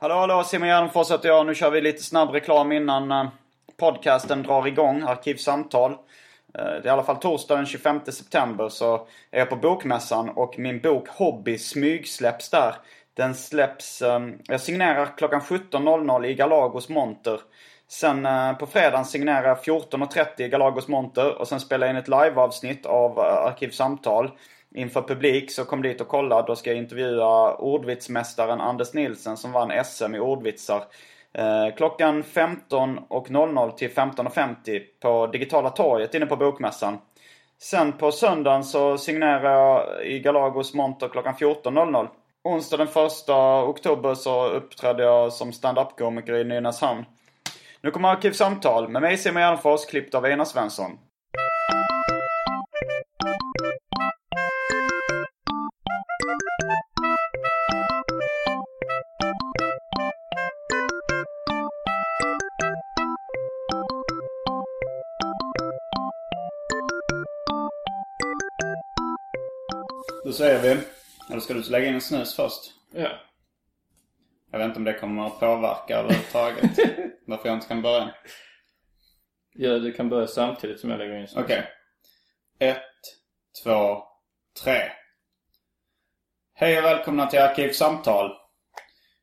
Hallå, hallå, Simon Järnfors heter jag. Nu kör vi lite snabb reklam innan podcasten drar igång, Arkivsamtal. Det är i alla fall torsdag den 25 september så är jag på bokmässan och min bok Hobby smygsläpps där. Den släpps, jag signerar klockan 17.00 i Galagos Monter. Sen på fredagen signerar jag 14.30 i Galagos Monter och sen spelar jag in ett liveavsnitt av Arkivsamtal. Inför publik, så kom dit och kolla. Då ska jag intervjua ordvitsmästaren Anders Nilsson som vann SM i ordvitsar. Klockan 15.00 till 15.50 på Digitala torget inne på bokmässan. Sen på söndagen så signerar jag i Galagos Monter klockan 14.00. Onsdag den 1 oktober så uppträdde jag som stand-up-komiker i Nynäshamn. Nu kommer Arkivsamtal med mig Simon Järnfors, klippt av Ena Svensson. Då säger vi, eller ska du lägga in en snus först? Ja. Jag vet inte om det kommer att påverka överhuvudtaget. Varför jag inte kan börja? Ja, du kan börja samtidigt som jag lägger in snus. Okej. 1, 2, 3. Hej och välkomna till Arkivsamtal.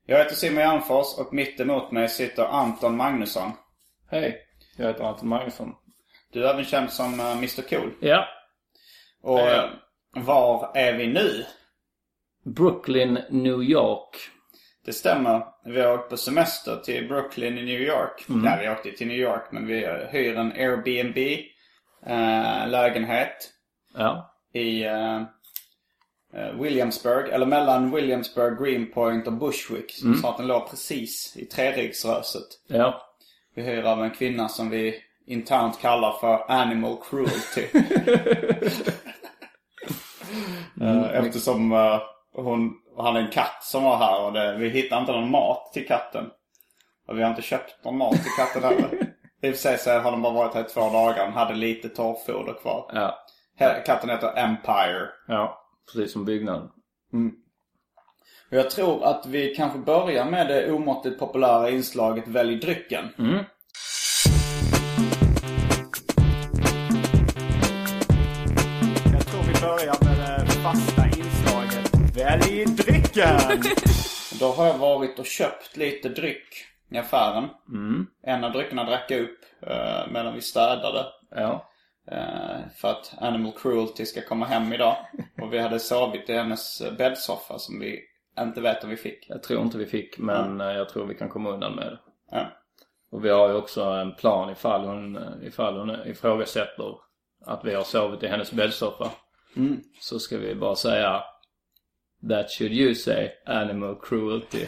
Jag heter Simon Järnfors och mitt emot mig sitter Anton Magnusson. Hej, jag heter Anton Magnusson. Du är även känd som Mr. Cool. Ja. Och... var är vi nu? Brooklyn, New York. Det stämmer. Vi har åkt på semester till Brooklyn i New York. Ja, vi åkte till New York, men vi hyr en Airbnb-lägenhet i Williamsburg. Eller mellan Williamsburg, Greenpoint och Bushwick. Som snart den låg precis i treriksröset. Ja. Vi hyr av en kvinna som vi internt kallar för Animal Cruelty. Eftersom hon hade en katt som var här och vi hittade inte någon mat till katten. Och vi har inte köpt någon mat till katten heller. I och för sig så har de bara varit här 2 dagar. De hade lite torrfoder kvar. Ja. Katten heter Empire. Ja, precis som byggnaden. Jag tror att vi kanske börjar med det omåttligt populära inslaget Välj drycken. Jag tror vi börjar med fasta inslaget. Välj drycken! Då har jag varit och köpt lite dryck i affären. En av dryckerna drack jag upp medan vi städade. Ja. För att Animal Cruelty ska komma hem idag. Och vi hade sovit i hennes bäddsoffa som vi inte vet om vi fick. Jag tror inte vi fick, men jag tror vi kan komma undan med det. Ja. Och vi har ju också en plan ifall hon ifrågasätter att vi har sovit i hennes bäddsoffa. Så ska vi bara säga that should you say Animal Cruelty.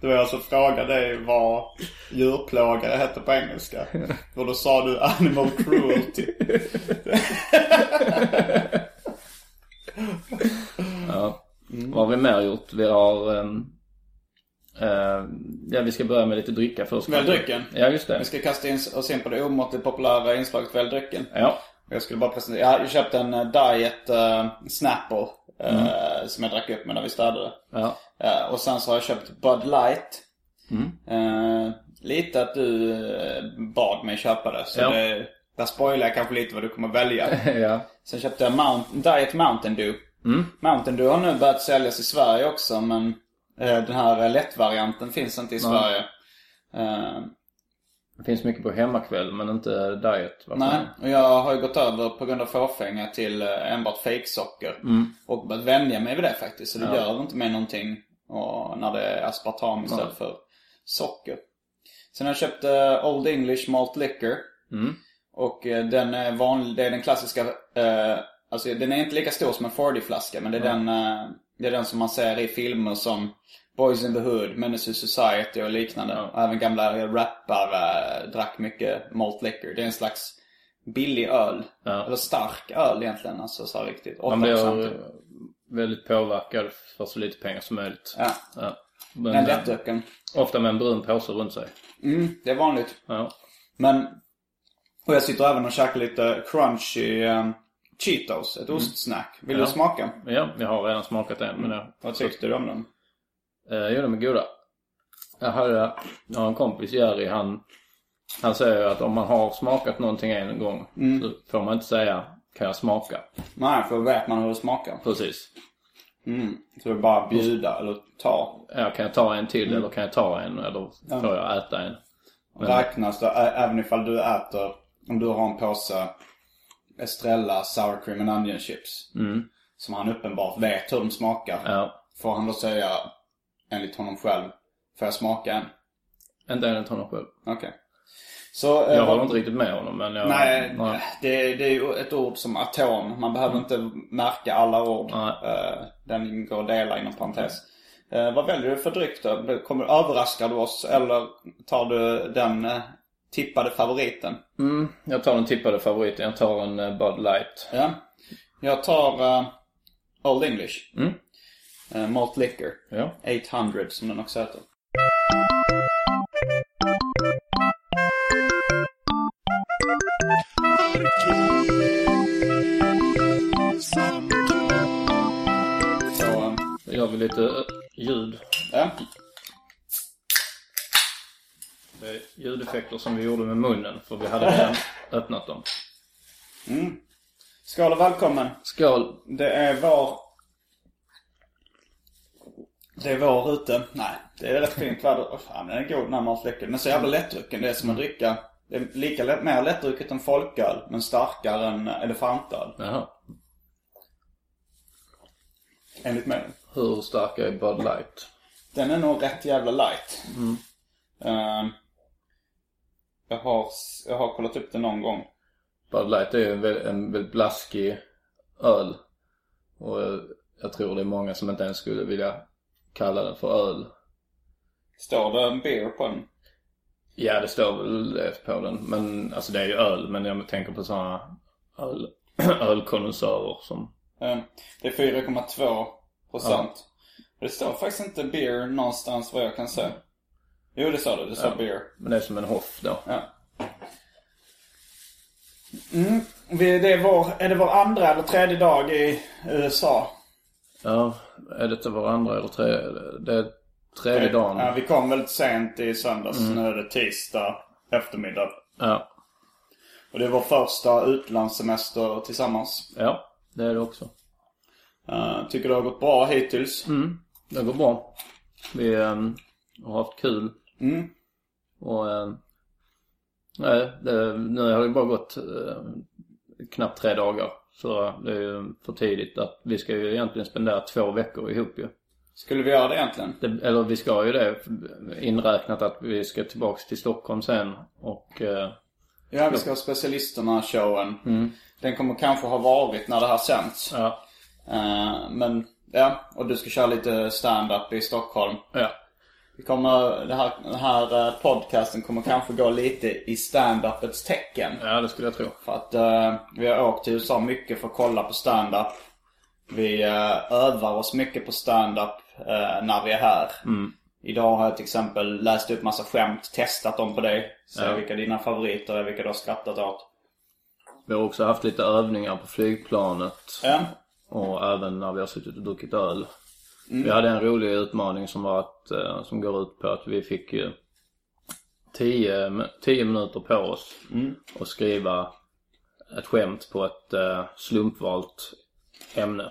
Du var alltså frågade dig vad djurplågare heter på engelska. Och då sa du Animal Cruelty. Ja. Vad har vi mer gjort? Vi har vi ska börja med lite dricka först. Väl drycken? Ja, just det. Vi ska kasta in oss in på det omåttligt populära inslaget Väl drycken. Ja. Jag skulle bara presentera. Jag köpte en diet Snapple som jag drack upp medan vi städade. Ja. Och sen så har jag köpt Bud Light. Lite att du bad mig köpa det. Så där spoilar jag kanske lite vad du kommer välja. Ja. Sen köpte jag diet Mountain Dew. Mountain Dew har nu börjat säljas i Sverige också, men den här lättvarianten finns inte i Sverige. Det finns mycket på hemmakväll, men inte diet. Nej, och jag har ju gått över på grund av fåfänga till enbart fejksocker. Och börjat vänja mig vid det faktiskt. Så det gör det inte med någonting och när det är aspartam istället för socker. Sen har jag köpt Old English Malt Liquor. Och den är vanlig, det är den klassiska, alltså den är inte lika stor som en 40-flaska. Men det är, det är den som man ser i filmer som Boys in the Hood, Menace Society och liknande. Och även gamla rappare drack mycket malt liquor. Det är en slags billig öl. Eller stark öl egentligen, alltså så riktigt. Man blir väldigt påverkad för så lite pengar som möjligt. Men den lättöken. Ofta med en brun påse runt sig. Det är vanligt. Men och jag sitter även och käkar lite crunchy Cheetos, ett ostsnack. Vill du smaka? Ja, jag har redan smakat en. Men vad tyckte du om den? Jo, de är goda. Jag har en kompis, Jerry, han säger att om man har smakat någonting en gång så får man inte säga, kan jag smaka? Nej, för då vet man hur det smakar. Precis. Så det är bara bjuda eller ta. Ja, kan jag ta en till eller kan jag ta en eller får jag äta en? Men räknas då, även ifall du äter, om du har en påse Estrella sour cream and onion chips som han uppenbart vet hur de smakar, får han då säga enligt honom själv, får jag smaka en? Inte enligt honom själv. Okej. Så jag håller inte riktigt med honom, men nej. Det är ju ett ord som atom. Man behöver inte märka alla ord. Den går att dela inom parentes. Vad väljer du för dryck då? Kommer du överraska oss eller tar du den tippade favoriten? Jag tar den tippade favoriten. Jag tar en Bud Light. Ja. Jag tar Old English. Malt Liquor. Ja. 800 som den också heter. Så gör vi lite ljud. Ja. Det är ljudeffekter som vi gjorde med munnen, för vi hade redan öppnat dem. Skål och välkommen. Skål. Det är vår ute. Nej, det är rätt fint väder. Det är god när man fläcker. Men så jävla lättdrucken. Det är som att dricka. Det är lika mer lättdrucket än folköl, men starkare än elefantöl. Jaha. Enligt mig. Hur stark är Bud Light? Den är nog rätt jävla light. Jag har kollat upp det någon gång. Bud Light är ju en väldigt blaskig öl. Och jag tror det är många som inte ens skulle vilja kallar den för öl. Står det en beer på den? Ja, det står väl det på den. Men alltså det är ju öl. Men jag tänker på sådana ölkondensörer som... Det är 4,2%. Det står faktiskt inte beer någonstans vad jag kan säga. Jo, det sa du. Det står beer. Men det är som en hoff då. Ja. Är det vår andra eller tredje dag i USA? Ja, är det varandra eller tredje dagen? Ja, vi kom väldigt sent i söndags, nu är det tisdag eftermiddag. Ja. Och det är vår första utlandssemester tillsammans. Ja, det är det också. Tycker det har gått bra hittills? Det går bra. Vi har haft kul. Och nu har det bara gått knappt 3 dagar. Så det är ju för tidigt att vi ska ju egentligen spendera 2 veckor ihop ju. Skulle vi göra det egentligen? Eller vi ska ju det, inräknat att vi ska tillbaka till Stockholm sen och... ja, vi ska ha specialisterna-showen. Den kommer kanske ha varit när det här sänds. Ja. Men, ja, och du ska köra lite stand-up i Stockholm. Ja. Den här podcasten kommer kanske gå lite i stand-upets tecken. Ja, det skulle jag tro. För att vi har åkt till USA mycket för att kolla på stand-up. Vi övar oss mycket på stand-up när vi är här. Idag har jag till exempel läst upp massa skämt, testat dem på dig. Se vilka dina favoriter är, vilka du har skrattat åt. Vi har också haft lite övningar på flygplanet. Och även när vi har suttit och druckit öl. Vi hade en rolig utmaning som var att, som går ut på att vi fick 10 minuter på oss att skriva ett skämt på ett slumpvalt ämne.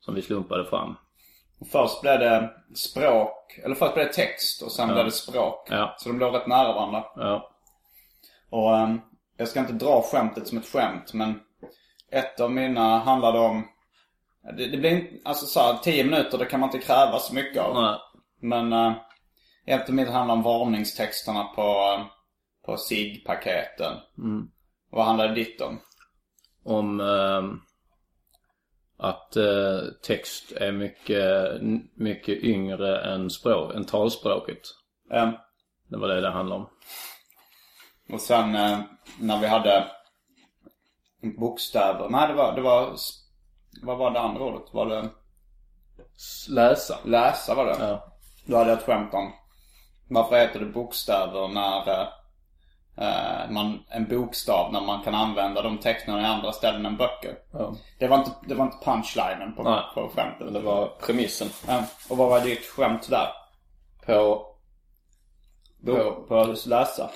Som vi slumpade fram. Och först blev det språk, eller först blev det text och sen blev det språk. Ja. Så de låg rätt nära varandra. Ja. Och jag ska inte dra skämtet som ett skämt, men ett av mina handlade om... Det blir alltså så här, 10 minuter, det kan man inte kräva så mycket av. Nej. Men ett av mina handlade om varningstexterna på SIG-paketen. Mm. Vad handlade ditt om? Om... att text är mycket yngre än språk, än talspråket. Det var det handlade om. Och sen när vi hade bokstäver. Nej, det var vad var det andra ordet? Var det läsa? Läsa var det. Ja. Då hade jag ett skämt om varför heter det bokstäver när en bokstav när man kan använda de tecknarna i andra ställen än böcker. Ja. Det var inte punchlinen på skämtet. Det var premissen. Ja. Och vad var ditt skämt där? På läsa.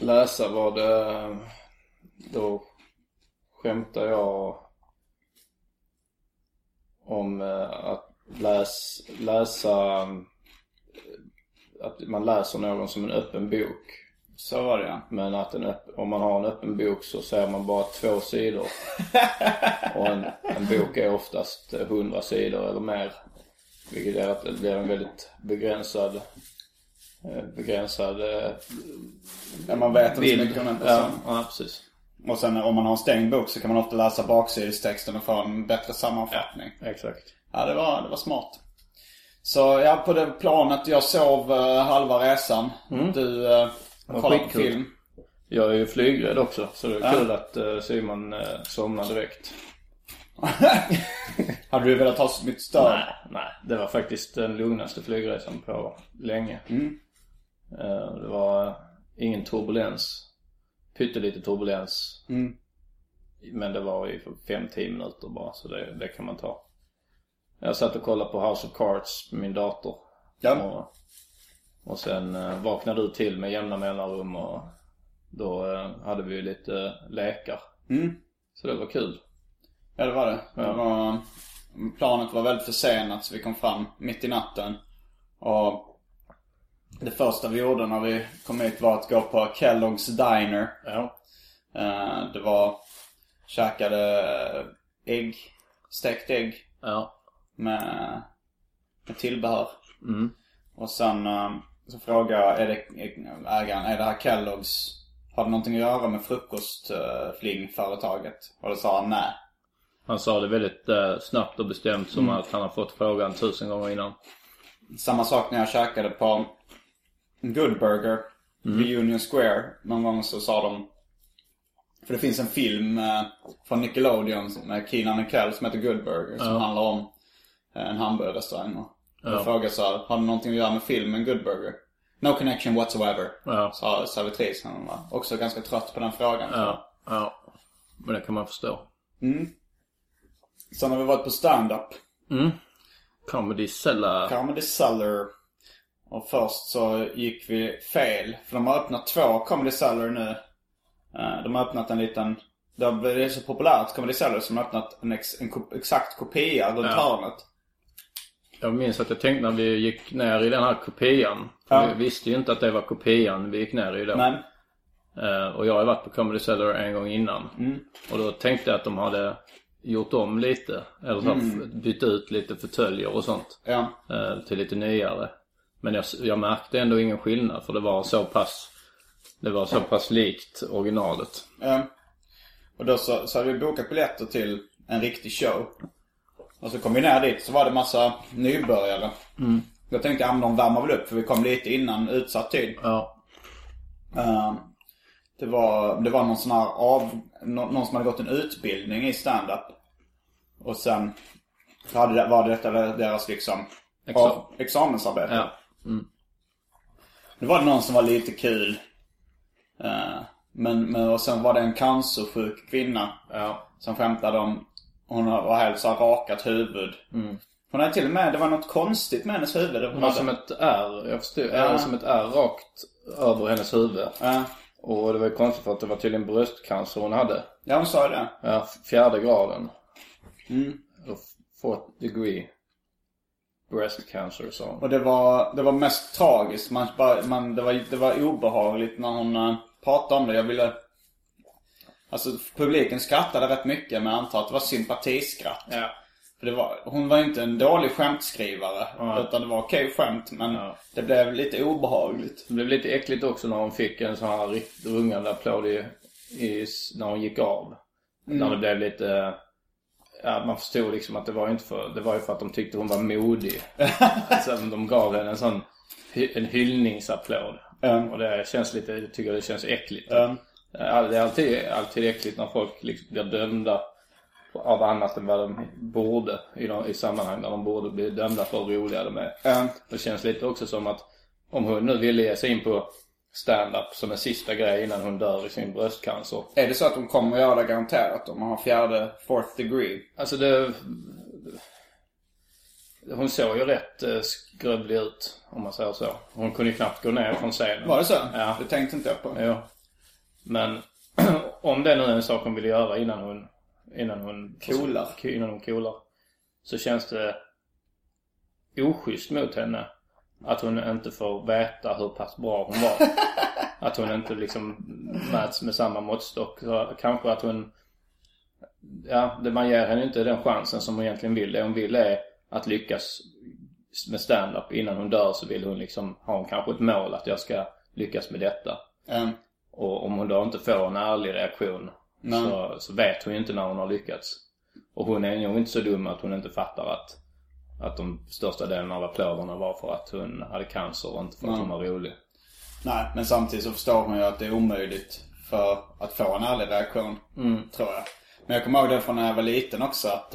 Läsa var det... Då skämtade jag om att läsa... Att man läser någon som en öppen bok. Så var det, ja. Men att om man har en öppen bok så ser man bara 2 sidor. Och en bok är oftast 100 sidor eller mer. Vilket är att det blir en väldigt begränsad... Ja, man vet inte så mycket om den personen. Ja, precis. Och sen om man har en stängd bok så kan man ofta läsa baksidestexten och få en bättre sammanfattning. Ja, exakt. Ja, det var smart. Så ja, på det planet jag sov halva resan. Mm. Du... Kolla film. Jag är ju flygrädd också, så det är kul att Simon somnar direkt. Hade du velat ta så mycket stöd? Nej, det var faktiskt den lugnaste flygresan på länge. Mm. Det var ingen turbulens. Pyttelite turbulens. Mm. Men det var ju 5-10 minuter bara, så det kan man ta. Jag satt och kollade på House of Cards på min dator. Ja. Och sen vaknade du till med jämna mellanrum och då hade vi ju lite läkar. Mm. Så det var kul. Ja, det var det. Ja. Planet var väldigt försenat så vi kom fram mitt i natten. Och det första vi gjorde när vi kom ut var att gå på Kellogg's Diner. Ja. Det var käkade ägg, stekt ägg. Ja. Med tillbehör. Mm. Och sen... Så frågar jag ägaren, är det här Kellogg's, har det någonting att göra med frukostflingföretaget? Och då sa han nej. Han sa det väldigt snabbt och bestämt, som att han har fått frågan 1000 gånger innan. Samma sak när jag käkade på Good Burger vid Union Square. Någon gång så sa de, för det finns en film från Nickelodeon med Keenan och Kel som heter Good Burger, som handlar om en hamburgerrestaurang. Jag frågade så här, har det någonting att göra med filmen Good Burger? No connection whatsoever, sa servitrisen. Hon var också ganska trött på den frågan. Ja, men det kan man förstå. Mm. Sen har vi varit på stand-up. Mm. Comedy Cellar. Och först så gick vi fel, för de har öppnat 2 Comedy Cellar nu. De har öppnat en liten... Det är så populärt, Comedy Cellar, som har öppnat en exakt kopia runt hörnet. Jag minns att jag tänkte när vi gick ner i den här kopian. Vi visste ju inte att det var kopian vi gick ner i då. Nej. Och jag har varit på Comedy Cellar en gång innan. Mm. Och då tänkte jag att de hade gjort om lite. Eller så bytt ut lite förtöljer och sånt. Ja. Till lite nyare. Men jag märkte ändå ingen skillnad. För det var så pass likt originalet. Ja. Och då så hade vi bokat biljetter till en riktig show. Och så kom vi ner dit, så var det massa nybörjare. Mm. Jag tänkte att de värmar väl upp, för vi kom lite innan utsatt tid. Ja. Det var någon sån här någon som hade gått en utbildning i stand-up. Och sen var detta deras liksom examensarbete. Ja. Mm. Det var någon som var lite kul. Men och sen var det en cancersjuk kvinna som skämtade om... Hon var helt så rakat huvud. Mm. Hon hade till och med, det var något konstigt med hennes huvud. Hon var som ett R, jag förstår. Ja. Som ett R rakt över hennes huvud. Ja. Och det var ju konstigt för att det var tydligen bröstcancer hon hade. Ja, hon sa det. Ja, 4:e graden. Mm. the fourth degree breast cancer, så. Och det var mest tragiskt. Det var obehagligt när hon pratade om det. Jag ville... Alltså publiken skrattade rätt mycket, men jag antar att det var sympatiskratt. Ja. För det var, hon var inte en dålig skämtskrivare, utan det var okej skämt, men det blev lite obehagligt. Det blev lite äckligt också när hon fick en sån här riktigt rungande applåd när hon gick av. När det blev lite... Ja, man förstod liksom att det var ju för att de tyckte hon var modig. Alltså, de gav henne en sån en hyllningsapplåd. Och det känns lite, jag tycker det känns äckligt. Det är alltid äckligt när folk liksom blir dömda av annat än vad de borde i sammanhang där de borde bli dömda för roliga de är. Det känns lite också som att om hon nu ville ge sig in på stand-up som en sista grej innan hon dör i sin bröstcancer. Är det så att de kommer att göra det garanterat om man har fourth degree? Alltså hon såg ju rätt skrövlig ut, om man säger så. Hon kunde ju knappt gå ner från scenen. Var det så? Ja. Det tänkte inte jag på. Ja. Men om det nu är en sak hon vill göra innan hon coolar, så känns det oschysst mot henne att hon inte får veta hur pass bra hon var. Att hon inte liksom mäts med samma måttstock. Så kanske att hon... Ja, man ger henne inte den chansen som hon egentligen vill. Det hon vill är att lyckas med stand-up. Innan hon dör så vill hon liksom... Har hon kanske ett mål att jag ska lyckas med detta. Och om hon då inte får en ärlig reaktion så vet hon inte när hon har lyckats. Och hon är ju inte så dum att hon inte fattar att de största delen av applåderna var för att hon hade cancer och inte för att hon var rolig. Nej, men samtidigt så förstår man ju att det är omöjligt för att få en ärlig reaktion, tror jag. Men jag kommer ihåg det från när jag var liten också, att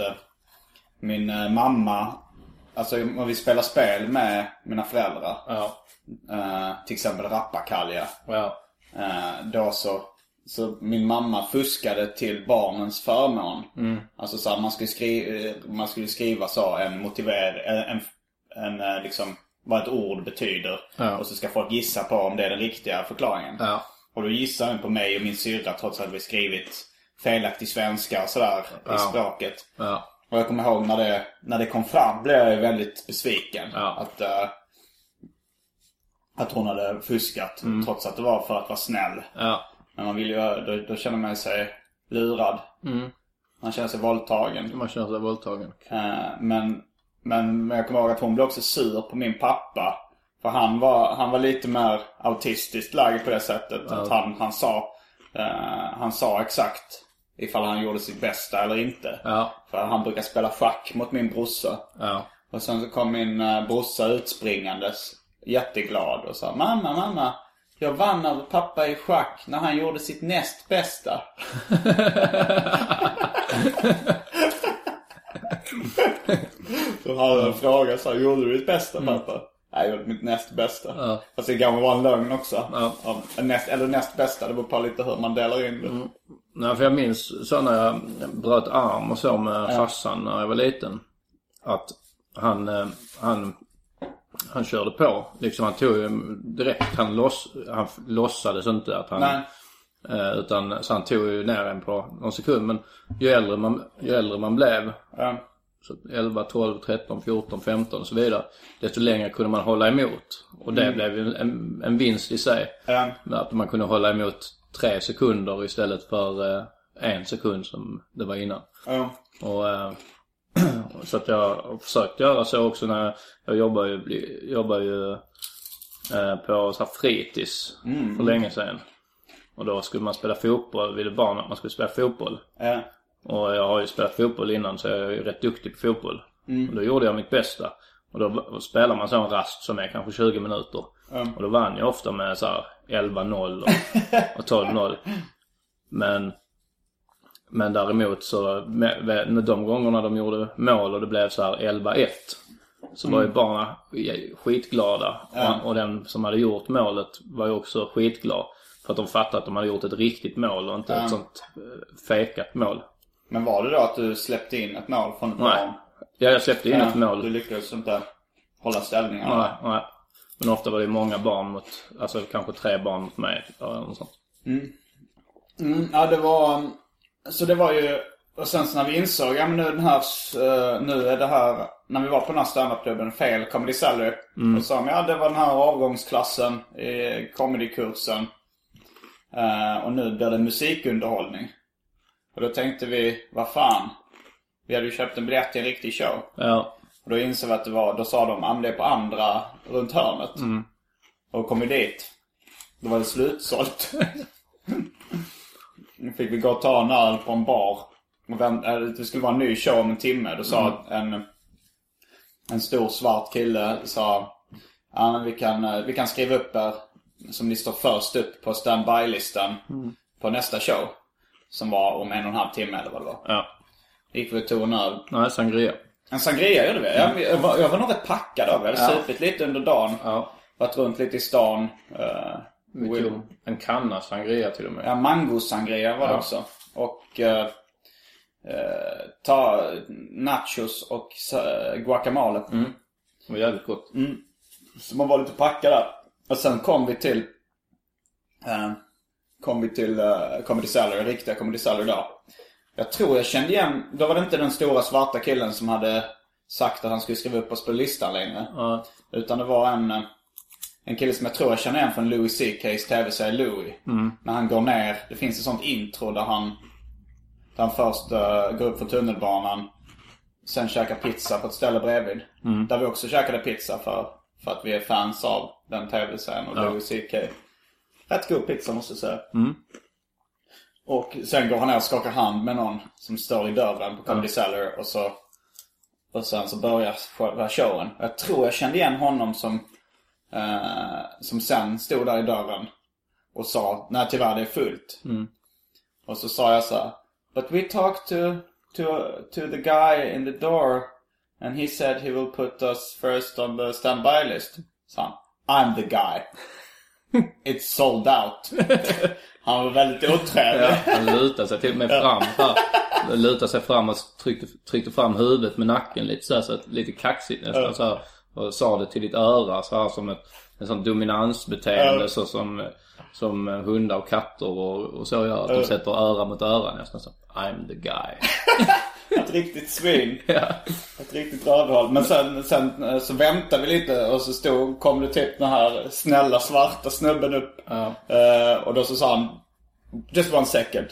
min mamma, alltså om vi spelar spel med mina föräldrar, till exempel rappakalja, då så min mamma fuskade till barnens förmån. Alltså så här, man skulle skriva så en liksom vad ett ord betyder, och så ska folk gissa på om det är den riktiga förklaringen. Och då gissade hon på mig och min syrra, trots att vi skrivit felaktig svenska och sådär i språket. Och jag kommer ihåg när det kom fram blev jag väldigt besviken, att hon hade fuskat, trots att det var för att vara snäll. Men man vill ju, då känner man sig lurad. Man känner sig våldtagen. Men jag kommer ihåg att hon blev också sur på min pappa. För han var lite mer autistiskt lagd på det sättet. Att han sa exakt ifall han gjorde sitt bästa eller inte. För han brukar spela schack mot min brorsa. Och sen så kom min brorsa utspringandes, jätteglad, och sa: Mamma. Jag vann av pappa i schack när han gjorde sitt näst bästa. Så hade han en fråga, så gjorde du ditt bästa, pappa? Nej, jag gjorde mitt näst bästa. Fast det gamla var en lögn också. Näst bästa, det beror på lite hur man delar in det. Nej, för jag minns så när jag bröt arm och så med farsan när jag var liten, att han körde på, liksom han tog direkt, han låtsades inte att han, utan så han tog ju ner en på någon sekund. Men ju äldre man blev, så 11, 12, 13, 14, 15 och så vidare, desto längre kunde man hålla emot. Och det blev en vinst i sig, att man kunde hålla emot 3 sekunder istället för 1 sekund som det var innan. Så att jag försökte göra så också när jag jobbar ju på så här fritids för länge sedan. Och då skulle man spela fotboll, ville barn att man skulle spela fotboll. Och jag har ju spelat fotboll innan, så jag är ju rätt duktig på fotboll. Och då gjorde jag mitt bästa. Och då spelar man så en rast som är kanske 20 minuter. Och då vann jag ofta med så här 11-0 och 12-0. Men däremot så de gångerna de gjorde mål och det blev så här 11-1, så var ju barnen skitglada. Och den som hade gjort målet var ju också skitglad, för att de fattade att de hade gjort ett riktigt mål och inte ett sånt fejkat mål. Men var det då att du släppte in ett mål från ett barn? Ja, jag släppte in ett mål. Du lyckades inte hålla ställningen? Nej. Men ofta var det många barn mot, alltså kanske 3 barn mot mig eller något sånt. Ja, det var... Så det var ju Och sen så när vi insåg, ja men nu är det här, när vi var på den här stand-up-klubben, fel Comedy Cellar. Och sa, ja det var den här avgångsklassen i comedykursen. Och nu blir det musikunderhållning. Och då tänkte vi, vad fan, vi hade ju köpt en biljett till en riktig show. Ja. Och då insåg vi att det var, då sa de, ja men det är på andra runt hörnet. Mm. Och kom vi dit, då var det slutsålt. Nu fick vi gå och ta en öl på en bar. Det skulle vara en ny show om en timme. Då sa en stor svart kille sa, ja, men vi kan skriva upp er som ni står först upp på standby-listan på nästa show, som var om 1,5 timme eller vad det var. Ja. Gick vi och tog en öl. Nej, sangria. En sangria gjorde vi. Jag var nog rätt packad av. Jag hade supit lite under dagen. Ja. Varit runt lite i stan. En kanna sangria till och med. Ja, mango-sangria var det också. Och... ta nachos och guacamole. Det var jävligt gott. Så man var lite packad där. Och sen kom vi till Comedy Cellar, riktiga Comedy Cellar idag. Jag tror jag kände igen, då var det inte den stora svarta killen som hade sagt att han skulle skriva upp oss på listan längre. Utan det var en kille som jag tror jag känner igen från Louis CK's tv-serie Louis. När han går ner, det finns ett sånt intro där han först går upp för tunnelbanan, sen käkar pizza på ett ställe bredvid. Där vi också käkade pizza för att vi är fans av den tv-serien och Louis CK. Rätt god pizza måste jag säga. Och sen går han ner och skakar hand med någon som står i dörren på Comedy Cellar. Och sen så börjar showen. Jag tror jag kände igen honom som sen stod där i dörren och sa, nej tyvärr det är fullt. Och så sa jag så här, but we talked to the guy in the door and he said he will put us first on the standby list. Så han, I'm the guy. It's sold out. Han var väldigt otrevlig. Han lutade sig till och med fram. Han lutade sig fram och tryckte fram huvudet med nacken lite så att lite kaxigt nästan så här, och sa det till ditt öra så här, som en sån dominansbeteende så som hundar och katter och så gör att de sätter öra mot öra nästan så. I'm the guy. Ett riktigt svin. Ja. Ett riktigt rövhål. Men sen så väntade vi lite och så kom det typ den här snälla svarta snubben upp. Ja. Och då så sa han, just one second.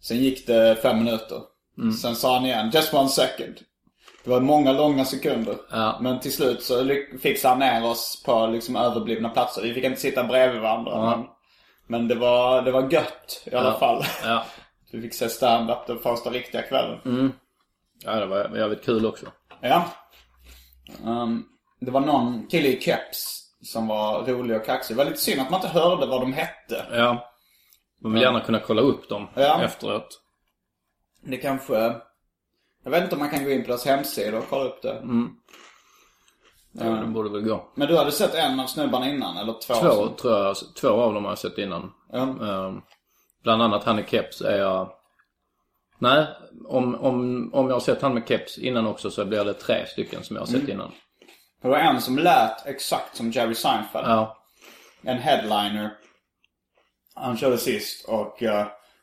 Sen gick det 5 minuter. Sen sa han igen, just one second. Det var många långa sekunder. Ja. Men till slut så fixade han ner oss på liksom överblivna platser. Vi fick inte sitta bredvid varandra. Ja. Men det var gött i alla fall. Ja. Vi fick se stand-up den första riktiga kvällen. Ja, det var jävligt kul också. Ja. Det var någon kille i keps som var rolig och kaxig. Det var lite synd att man inte hörde vad de hette. Ja. Man vill gärna kunna kolla upp dem efteråt. Det kanske... Jag vet inte om man kan gå in på deras hemsida och kolla upp det. Ja, det borde väl gå. Men du hade sett en av snubbarna innan, eller två? Två av dem har jag sett innan. Bland annat han med keps är jag... Nej, om jag har sett han med keps innan också så blir det 3 stycken som jag har sett innan. Det var en som lät exakt som Jerry Seinfeld. Ja. En headliner. Han körde sist och...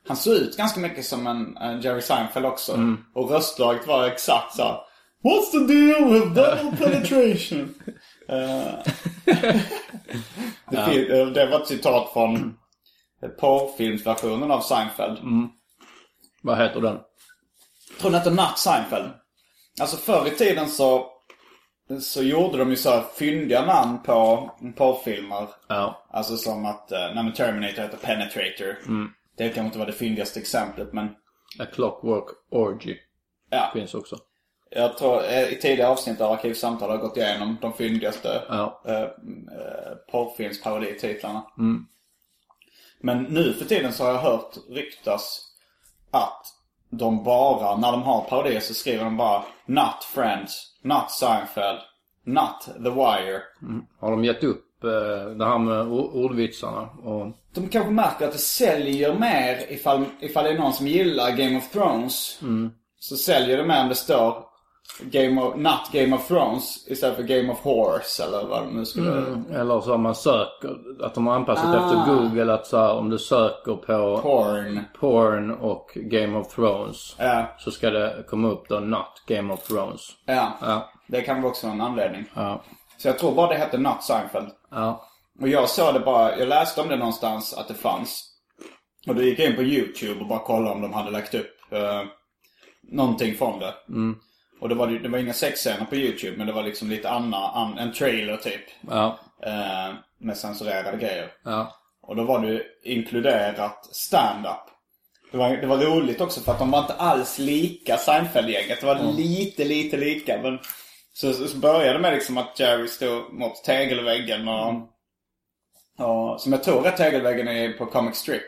han såg ut ganska mycket som en Jerry Seinfeld också. Och röstlaget var exakt så här, what's the deal with double penetration? Det var ett citat från porrfilmsversionen av Seinfeld. Vad heter den? Jag tror den heter Nat Seinfeld. Alltså förr i tiden så gjorde de ju så här fyndiga namn på filmer. Alltså som att Terminator heter Penetrator. Det kan inte vara det fyndigaste exemplet, men... A Clockwork Orgy finns också. Jag tror i tidigare avsnitt av Arkivsamtal har gått igenom de fyndigaste porrfilmsparodititlarna. Men nu för tiden så har jag hört ryktas att de bara, när de har parodier så skriver de bara Not Friends, Not Seinfeld, Not The Wire. Har de gett upp det här med ordvitsarna? Och... De kanske märker att det säljer mer ifall det är någon som gillar Game of Thrones. Så säljer det mer om det står Not Game of Thrones istället för Game of Horse eller vad de nu skulle... eller så man söker, att de har anpassat efter Google, att så här, om du söker på porn och Game of Thrones så ska det komma upp då Not Game of Thrones. Det kan vara också en anledning. Så jag tror bara det hette Not Seinfeld. Och jag såg det bara, jag läste om det någonstans att det fanns. Och då gick jag in på YouTube och bara kollade om de hade lagt upp någonting från det. Och det var inga sexscener på YouTube, men det var liksom lite en trailer typ. Med censurerade grejer. Och då var det inkluderat stand-up. Det var roligt också för att de var inte alls lika Seinfeld-gänget. Det var lite lika. Men så började med liksom att Jerry stod mot tegelväggen. Och som jag tror att tegelväggen är på Comic Strip.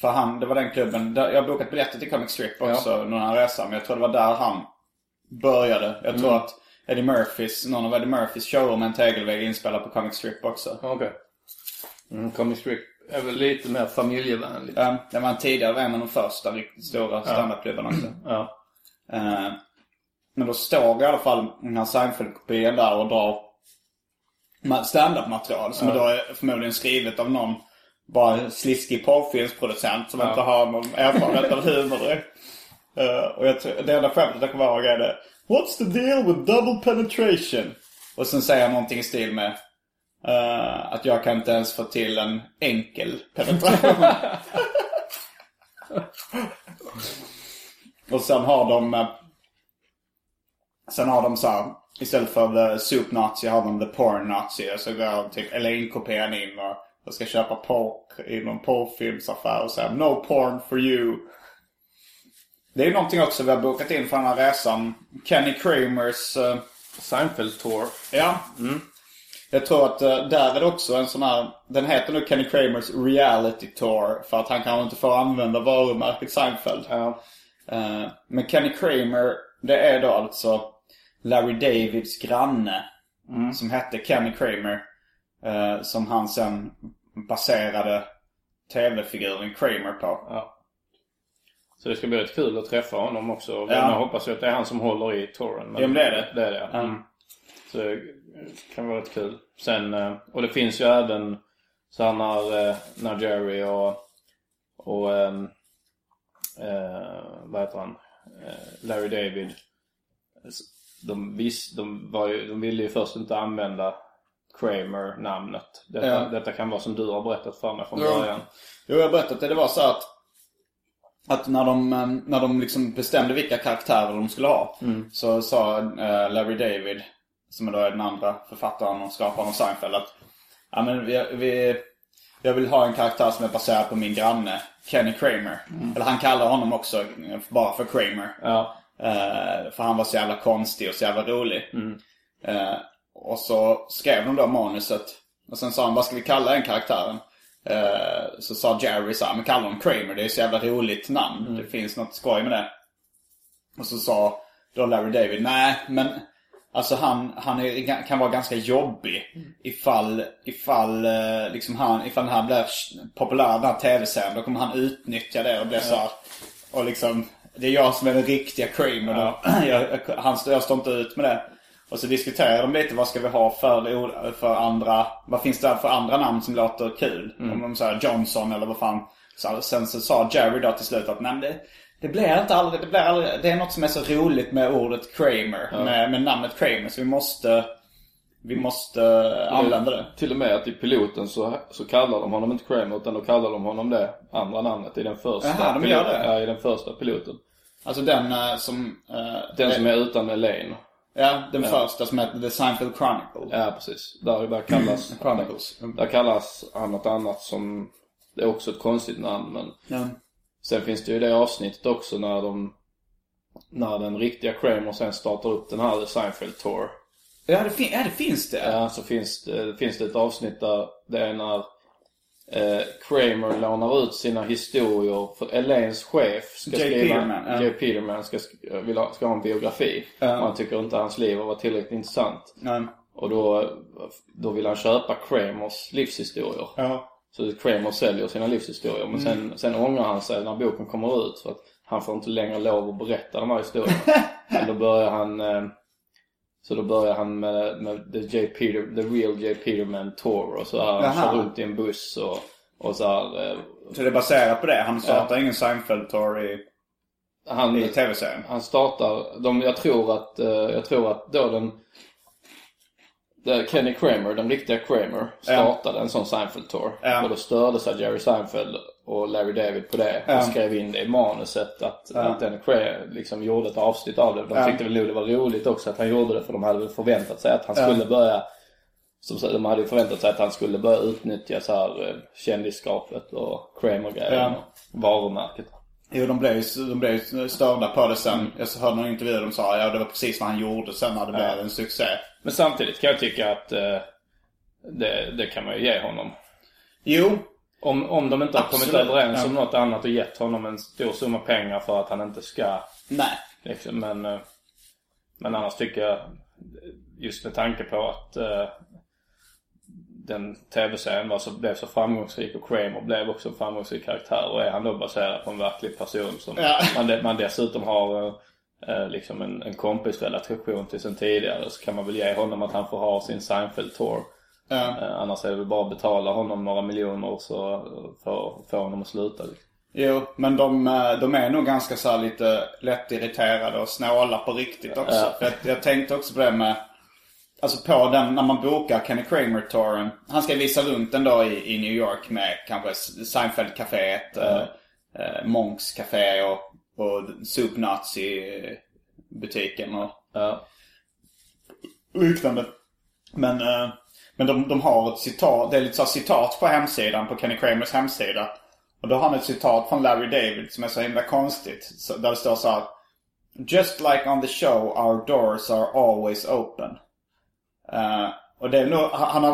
För han, det var den klubben där, jag har bokat biljetter till Comic Strip också när han reser, men jag tror det var där han började. Jag tror att någon av Eddie Murphys show med en tegelväg inspelad på Comic Strip också. Okej. Comic Strip är väl lite mer familjevänligt. Det var en tidigare, en av de första stora stand-up-klubben också. Men då står i alla fall den här Seinfeld-kopien där och drar stand-up-material som då är förmodligen skrivet av någon bara sliskig porrfilmsproducent som inte har någon erfarenhet av humor. Och jag tror, det enda skämtet jag kommer ihåg är det: What's the deal with double penetration? Och sen säger jag någonting i stil med att jag kan inte ens få till en enkel penetration. Och sen har de så här, istället för the soup nazi har de the porn nazi. Och så går typ Elaine kopian in och jag ska köpa pork i någon porrfilmsaffär och säga no porn for you. Det är någonting också vi har bokat in för den här resan. Kenny Kramers Seinfeld Tour. Jag tror att där är det också en sån här... Den heter nu Kenny Kramers Reality Tour för att han kan inte få använda varumärket Seinfeld. Men Kenny Kramer, det är då alltså Larry Davids granne som hette Kenny Kramer. Som han sen baserade tv-figuren Kramer på. Så det ska bli rätt kul att träffa honom också. Och jag hoppas ju att det är han som håller i touren. Men det är det. Det är det. Så det kan vara rätt kul. Sen, och det finns ju även så här när Jerry och vad heter han? Larry David. De ville ju först inte använda Kramer-namnet. Detta kan vara som du har berättat för mig från början. Jo, jag har berättat det. Det var så att när de liksom bestämde vilka karaktärer de skulle ha så sa Larry David, som då är den andra författaren och skaparen av Seinfeld, att jag vill ha en karaktär som är baserad på min granne Kenny Kramer. Eller han kallar honom också bara för Kramer. För han var så jävla konstig och så jävla rolig. Och så skrev de då manuset. Och sen sa han, vad ska vi kalla den karaktären? Så sa Jerry så här, men kalla honom Kramer. Det är så jävla roligt namn. Det finns något skoj med det. Och så sa då Larry David, nej men alltså han kan vara ganska jobbig. Ifall den här blir populär, den här tv-serien, då kommer han utnyttja det och bli så här, och liksom, det är jag som är den riktiga Kramer. Jag står inte ut med det. Och så diskuterar de lite, vad ska vi ha för andra, vad finns det för andra namn som låter kul? Om de säger Johnson eller vad fan. Sen så sa Jerry då till slut att nej, det blir aldrig, det är något som är så roligt med ordet Kramer, med namnet Kramer, så vi måste använda det. Till och med att i piloten så kallar de honom inte Kramer, utan då kallar de honom det andra namnet i den första. Aha, de gör det. Ja, i den första piloten. Alltså den som är utan Elaine. Ja, den första som heter The Seinfeld Chronicle. Ja, precis. Där det bara kallas Chronicles. Där kallas han något annat som... Det är också ett konstigt namn, men... Sen finns det ju det avsnittet också när den riktiga Kramer sen startar upp den här The Seinfeld Tour. Ja, det finns det. Ja, så finns det ett avsnitt där det är när Kramer lånar ut sina historier för Elaines chef ska J. Peterman ska ha en biografi. Han tycker inte hans liv var tillräckligt intressant. Och då vill han köpa Kramers livshistorier. Så Kramer säljer sina livshistorier. Men sen ångrar han sig när boken kommer ut, för att han får inte längre lov att berätta de här historierna. Men då börjar han med the real J. Peterman tour och så här. Han kör runt i en buss och så här. Så det är baserat på det? Han startar ingen Seinfeld tour i tv-serien? Han startar de, jag tror att då Kenny Kramer, den riktiga Kramer, startade en sån Seinfeld tour. Och då störde sig Jerry Seinfeld och Larry David på det. Och skrev in det i manuset att den Kramer liksom gjorde ett avsnitt av det. De tyckte väl det var roligt också att han gjorde det, för de hade förväntat sig att han skulle börja utnyttja så här kändisskapet och Kramer-grejen och varumärket. Jo, de blev ju störda på det sen. Jag hörde någon intervju där de sa det var precis vad han gjorde sen när det blev en succé. Men samtidigt kan jag tycka att det kan man ju ge honom. Jo. Om de inte har kommit överens om något annat och gett honom en stor summa pengar för att han inte ska... Nej. Liksom, men annars tycker jag, just med tanke på att den tv-serien blev så framgångsrik och Kramer blev också en framgångsrik karaktär, och är han då baserad på en verklig person som man dessutom har liksom en kompisrelation till sen tidigare, så kan man väl ge honom att han får ha sin Seinfeld-tour. Annars är det väl bara att betala honom några miljoner så får honom att sluta. Jo, men de är nog ganska så här lite lättirriterade och snåla på riktigt också. Jag tänkte också på det med... Alltså på den, när man bokar Kenny Kramer-touren, han ska visa runt en dag i New York med kanske Seinfeld-caféet, Monks Café och Soup Nuts i butiken och liknande. Men de har ett citat, det är lite så citat på hemsidan, på Kenny Kramers hemsida. Och då har han ett citat från Larry David som är så himla konstigt. Så, där det står så här: "Just like on the show, our doors are always open." Och det är nog, han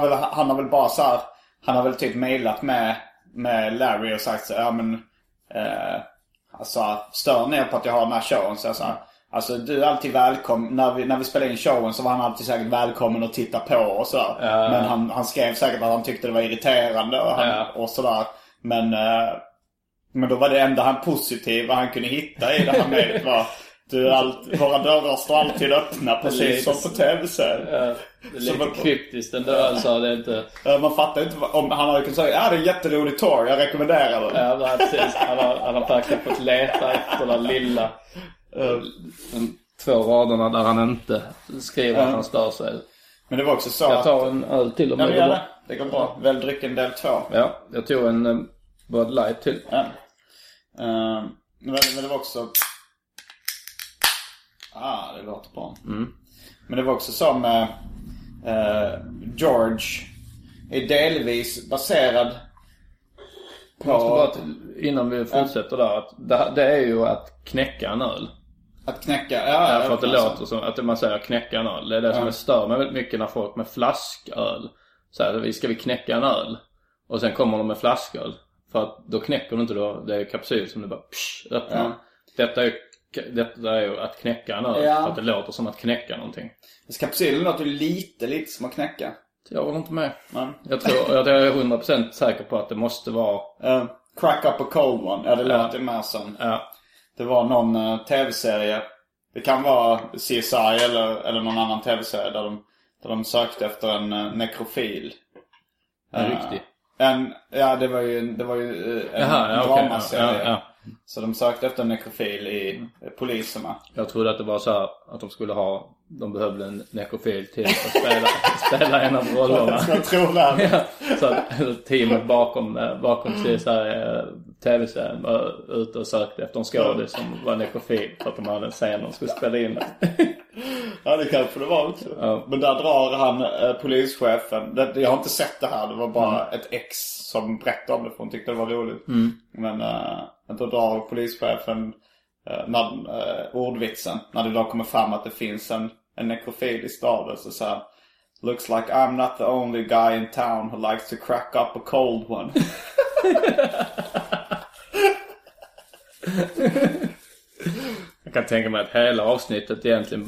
har väl bara så här, han har väl typ mejlat med Larry och sagt så här, alltså stör ner på att jag har den här showen, så jag sa, alltså du är alltid välkommen. När vi spelade in showen så var han alltid säkert välkommen att titta på och så. Men han skrev säkert att han tyckte det var irriterande och sådär. Men då var det enda han positiva han kunde hitta i det här mejlet var: våra dörrar står alltid öppna, precis som på tv-serien. Det är lite kryptiskt ändå, alltså, det är inte... Man fattar inte om han hade kunnat säga det är en jätterolig tour, jag rekommenderar den. Ja, precis. Han har faktiskt fått leta efter den lilla två raderna där han inte skriver att han stör sig. Men det var också så jag tar en öl till om det går bra. Det går bra. Väl drycken del 2. Ja, jag tog en Bud Light till. Men det var också... det låter bra. Men det var också som George är delvis baserad på... Innan vi fortsätter där, att det är ju att knäcka en öl. Att knäcka, för att det låter som att man säger knäcka en öl. Det är det som stör mig väldigt mycket när folk med flasköl säger, ska vi knäcka en öl? Och sen kommer de med flasköl. För att då knäcker du inte då, det är ju kapsyl som du bara öppnar. Detta är ju att knäcka en öl, för att det låter som att knäcka någonting. Kapsylen låter lite som att knäcka. Jag håller inte med. Jag är 100% säker på att det måste vara... crack up a cold one. Ja, det låter mer som... Det var någon tv-serie. Det kan vara CSI eller någon annan tv-serie där de sökte efter en nekrofil. En riktig. Det var ju en dramaserie. Så de sökte efter en nekrofil i poliserna. Jag trodde att det var så här att de behövde en nekrofil till att spela en av rollerna. Jag tror det. Så att teamet bakom tv-serien var ute och sökte efter en skådespelare som var nekrofil, för att de hade en scen de skulle spela in. Ja, det kanske det var också. Ja. Men där drar han polischefen. Jag har inte sett det här. Det var bara ett ex som berättade om det, för hon tyckte det var roligt. Men då drar polischefen ordvitsen. När det då kommer fram att det finns en nekrofil i staden, så säger han: "Looks like I'm not the only guy in town who likes to crack up a cold one." Jag kan tänka mig att hela avsnittet egentligen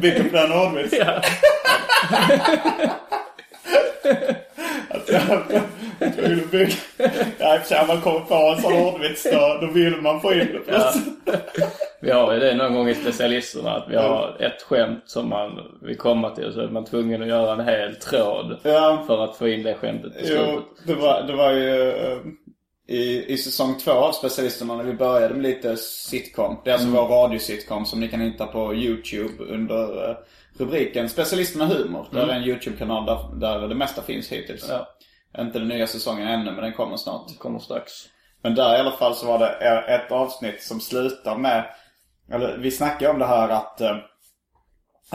bygger på den ordvitsen. Ja. Jag tror snackar man konferens och ordvits då vill man få in det. Ja. Vi har ju det någon gång i Specialisterna att vi har ett skämt som man vill komma till och så är man tvungen att göra en hel tråd för att få in det skämtet. Jo, det var ju i säsong 2 av Specialisterna när vi började med lite sitcom. Det är alltså vår radiositcom som ni kan hitta på YouTube under rubriken Specialisterna humor. Det är en YouTube-kanal där det mesta finns hittills. Ja. Inte den nya säsongen ännu, men den kommer snart. Den kommer strax. Men där i alla fall så var det ett avsnitt som slutar med... Eller vi snackade om det här att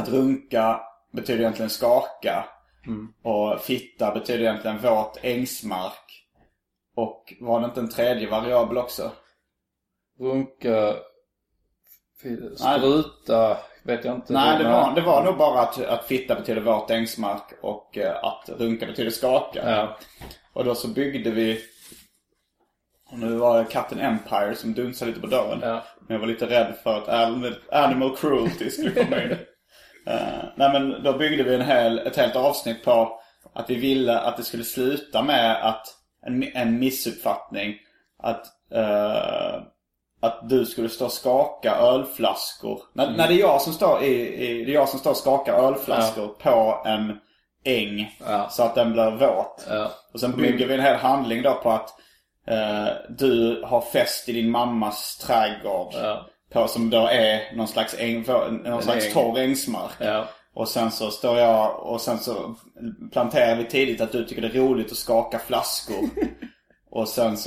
runka betyder egentligen skaka. Mm. Och fitta betyder egentligen våt ängsmark. Och var det inte en tredje variabel också? Runka... Spruta... Nej. Vet jag inte. Nej, det var nog bara att fitta betyder våt ängsmark och att runka betyder skaka. Ja. Och då så byggde vi... Och nu var det katten Empire som dunsade lite på dörren. Ja. Men jag var lite rädd för att animal cruelty skulle komma in. Nej, men då byggde vi ett helt avsnitt på att vi ville att det skulle sluta med att en missuppfattning att du skulle stå och skaka ölflaskor. När det är jag som står och skakar ölflaskor på en äng så att den blir våt. Ja. Och sen bygger vi en hel handling då på att du har fest i din mammas trädgård på som då är någon slags torr ängsmark. Ja. Och sen så står jag och sen så planterar vi tidigt att du tycker det är roligt att skaka flaskor. Och sen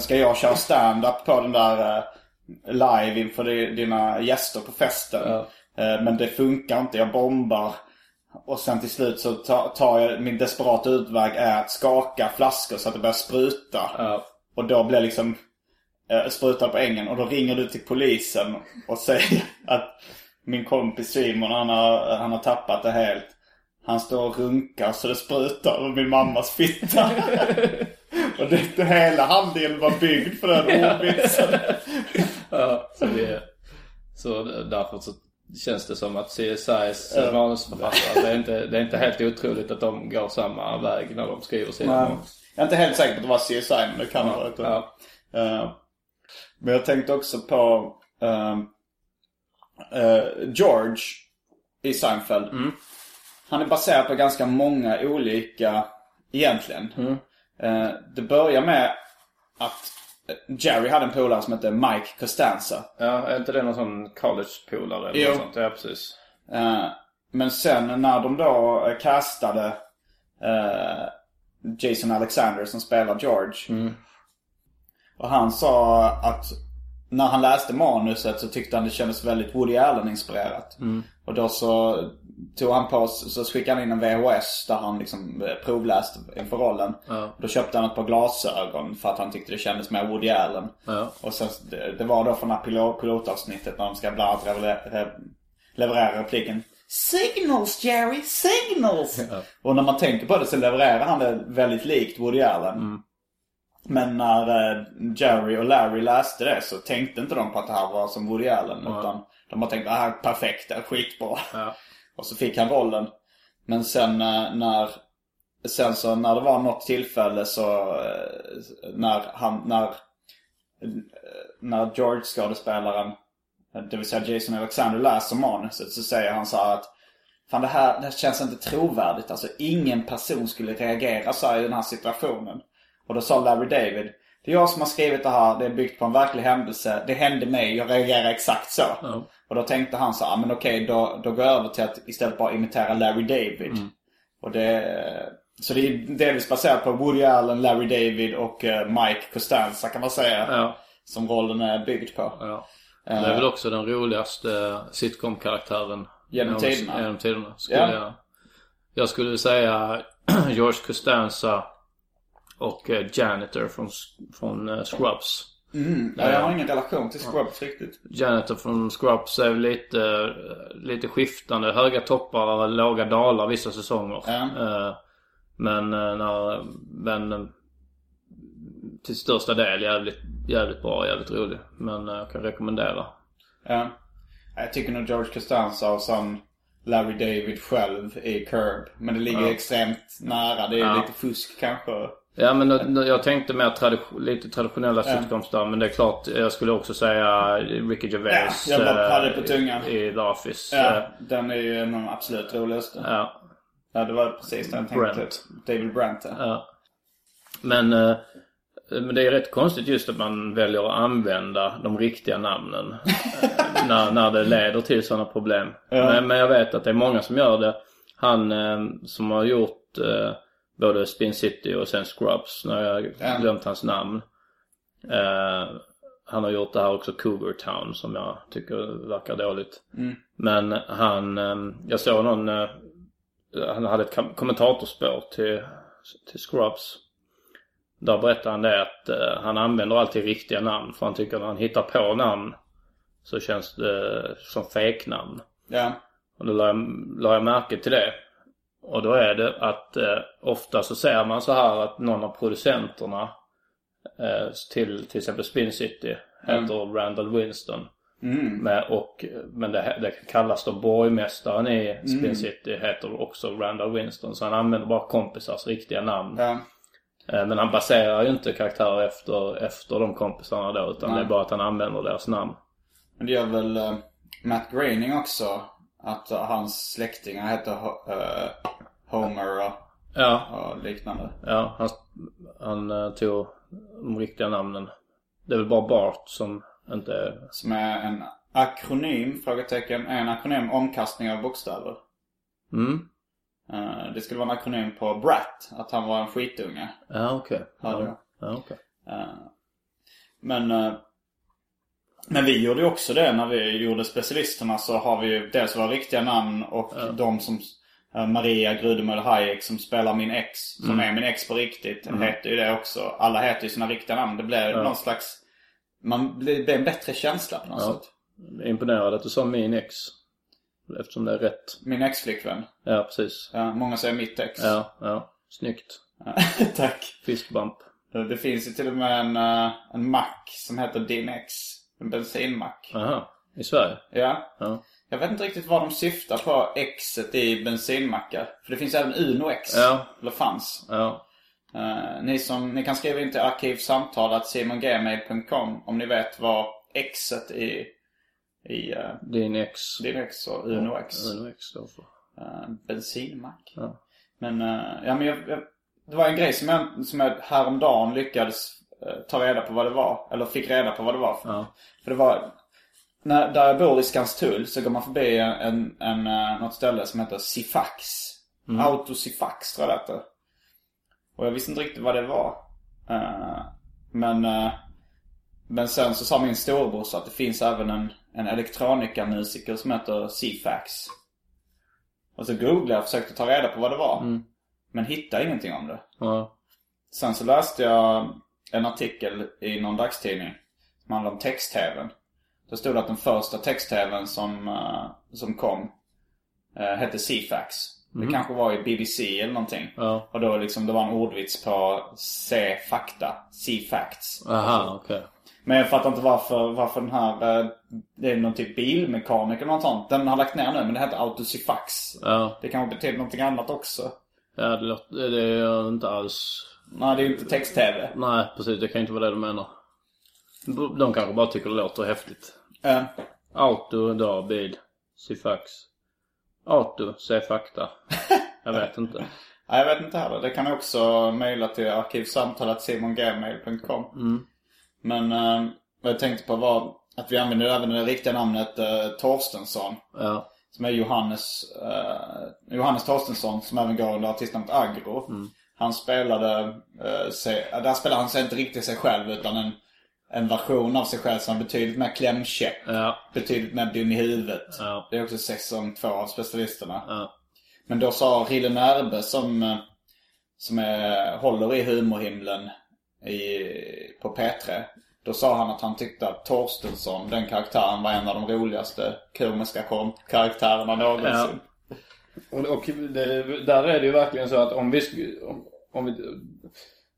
ska jag köra stand-up på den där live inför dina gäster på festen. Ja. Men det funkar inte, jag bombar. Och sen till slut så tar jag, min desperata utväg är att skaka flaskor så att det börjar spruta. Ja. Och då blir liksom sprutar på ängen. Och då ringer du till polisen och säger att min kompis Simon han har tappat det helt. Han står och runkar så det sprutar ur min mammas fitta. Och det hela handeln var byggd för den ordvitsen. Ja, så därför så känns det som att CSIs manusförfattare, det är inte helt otroligt att de går samma väg när de skriver sina manus. Jag är inte helt säker på att det var CSI, men det kan ha varit. Ja. Men jag tänkte också på George i Seinfeld. Mm. Han är baserad på ganska många olika egentligen. Mm. Det börjar med att Jerry hade en polare som hette Mike Costanza. Ja, är inte det någon sån college-polare eller något sånt? Ja, precis. Men sen när de då kastade Jason Alexander som spelar George. Mm. Och han sa att när han läste manuset så tyckte han det kändes väldigt Woody Allen-inspirerat. Mm. Och då så tog han på så skickade han in en VHS där han liksom provläste inför rollen. Ja. Då köpte han ett par glasögon för att han tyckte det kändes mer Woody Allen. Ja. Och sen, det var då från det här pilotavsnittet när de ska bland leverera repliken Signals, Jerry, signals! Ja. Och när man tänker på det så levererar han det väldigt likt Woody Allen. Mm. Men när Jerry och Larry läste det så tänkte inte de på att det här var som Woody Allen. Ja. Utan de har tänkt att det här är perfekt, det är skitbra. Ja. Och så fick han rollen. Men sen när det var något tillfälle så när George skådespelaren, det vill säga Jason Alexander, läser manuset så säger han så här att fan det här känns inte trovärdigt. Alltså ingen person skulle reagera så här i den här situationen. Och då sa Larry David, det är jag som har skrivit det här, det är byggt på en verklig händelse, det hände mig, jag reagerar exakt så. Mm. Och då tänkte han så, men okej, då går jag över till att istället bara imitera Larry David. Mm. Och så det är delvis baserat på Woody Allen, Larry David och Mike Costanza kan man säga, som rollen är byggd på. Ja. Det är väl också den roligaste sitcom-karaktären genom tiderna jag skulle säga George Costanza och Janitor från Scrubs. Mm, jag har ingen relation till Scrubs riktigt. Janitor från Scrubs är lite skiftande, höga toppar och låga dalar vissa säsonger. Men när vännen till största del jävligt bra, jävligt rolig. Men jag kan rekommendera. Jag tycker nog George Costanza och sån Larry David själv i Curb, men det ligger extremt nära. Det är lite fusk kanske. Ja, men jag tänkte mer lite traditionella sitcoms där, men det är klart, jag skulle också säga Ricky Gervais. Ja, jag bara parade på tungan. I The Office. Ja, den är ju en av de absolut roligaste. Ja. Ja, det var precis den jag tänkte. David Brent. Ja. Men det är rätt konstigt just att man väljer att använda de riktiga namnen när det leder till sådana problem. Ja. Men jag vet att det är många som gör det. Han som har gjort både Spin City och sen Scrubs, när jag glömt hans namn. Han har gjort det här också, Cougar Town, som jag tycker verkar dåligt. Mm. Men jag såg någon, han hade ett kommentatorspår till Scrubs. Där berättade han det att han använder alltid riktiga namn, för han tycker att när han hittar på namn så känns det som fejknamn. Ja. Och då la jag märke till det. Och då är det att ofta så ser man så här att någon av producenterna till exempel Spin City heter Randall Winston. Mm. Men det kallas då borgmästaren i Spin City heter också Randall Winston. Så han använder bara kompisars riktiga namn. Ja. Men han baserar ju inte karaktärer efter de kompisarna då, utan det är bara att han använder deras namn. Men det gör väl Matt Groening också, att hans släktingar heter Homer och liknande. Ja, han tog de riktiga namnen. Det är väl bara Bart som inte... Som är en akronym, omkastning av bokstäver. Mm. Det skulle vara en akronym på Brat, att han var en skitunge. Ja, okej. Men vi gjorde ju också det när vi gjorde Specialisterna, så har vi ju dels våra riktiga namn och de som Maria Grudemöller Hayek som spelar min ex, som är min ex på riktigt, heter ju det också. Alla heter ju sina riktiga namn. Det blir någon slags, det blir en bättre känsla på något sätt. Imponerad att du sa min ex, eftersom det är rätt. Min ex-flickvän. Ja, precis. Ja, många säger mitt ex. Ja. Snyggt. Tack. Fiskbump. Det finns ju till och med en mack som heter din ex. En bensinmack. Aha, i Sverige? Ja. Jag vet inte riktigt vad de syftar på exet i bensinmackar. För det finns även Uno-ex. Ja. Eller fanns. Ja. Ni kan skriva in till arkivsamtal@simongmail.com om ni vet vad exet i din ex och Uno-ex. Uno-ex då för. Bensinmack. Ja. Men det var en grej som jag häromdagen lyckades ta reda på vad det var. Eller fick reda på vad det var. För det var... där jag bor i Skanstull så går man förbi något ställe som heter Sifax. Autosifax tror jag det heter. Och jag visste inte riktigt vad det var. Men sen så sa min storbrorsa att det finns även en elektronikamusiker som heter Sifax. Och så googlade jag och försökte ta reda på vad det var. Men hittade ingenting om det. Sen så läste jag en artikel i någon dagstidning som handlade om text-tv:n. Då stod det att den första text-tv:n som kom hette C-fax. Det kanske var i BBC eller någonting. Och då liksom, det var en ordvits på C-fakta, C-facts. Aha, okej. Men jag fattar inte varför den här, det är någon typ bilmekaniker eller något sånt. Den har lagt ner nu, men det heter autosifax. Det kanske betyder någonting annat också. Ja, det är inte alls... Nej, det är ju inte text-tv. Nej, precis. Det kan inte vara det de menar. De kanske bara tycker det låter häftigt. Auto, då, bil, sifax. Auto, se fakta. Jag vet inte. Nej, jag vet inte heller. Det kan jag också mejla till arkivsamtal@simongmail.com. Men jag tänkte på var att vi använder även det riktiga namnet Torstensson. Ja. Som är Johannes Torstensson, som även går under artistnamnet Agro. Han spelade han sig inte riktigt sig själv, utan en version av sig själv som är betydligt mer klämkäck, betydligt mer dum i huvudet. Det är också säsong 2 av Specialisterna. Men då sa Rille Närbe som håller i humorhimlen på P3, då sa han att han tyckte att Torstensson, den karaktären, var en av de roligaste komiska karaktärerna någonsin. Och där är det ju verkligen så att om vi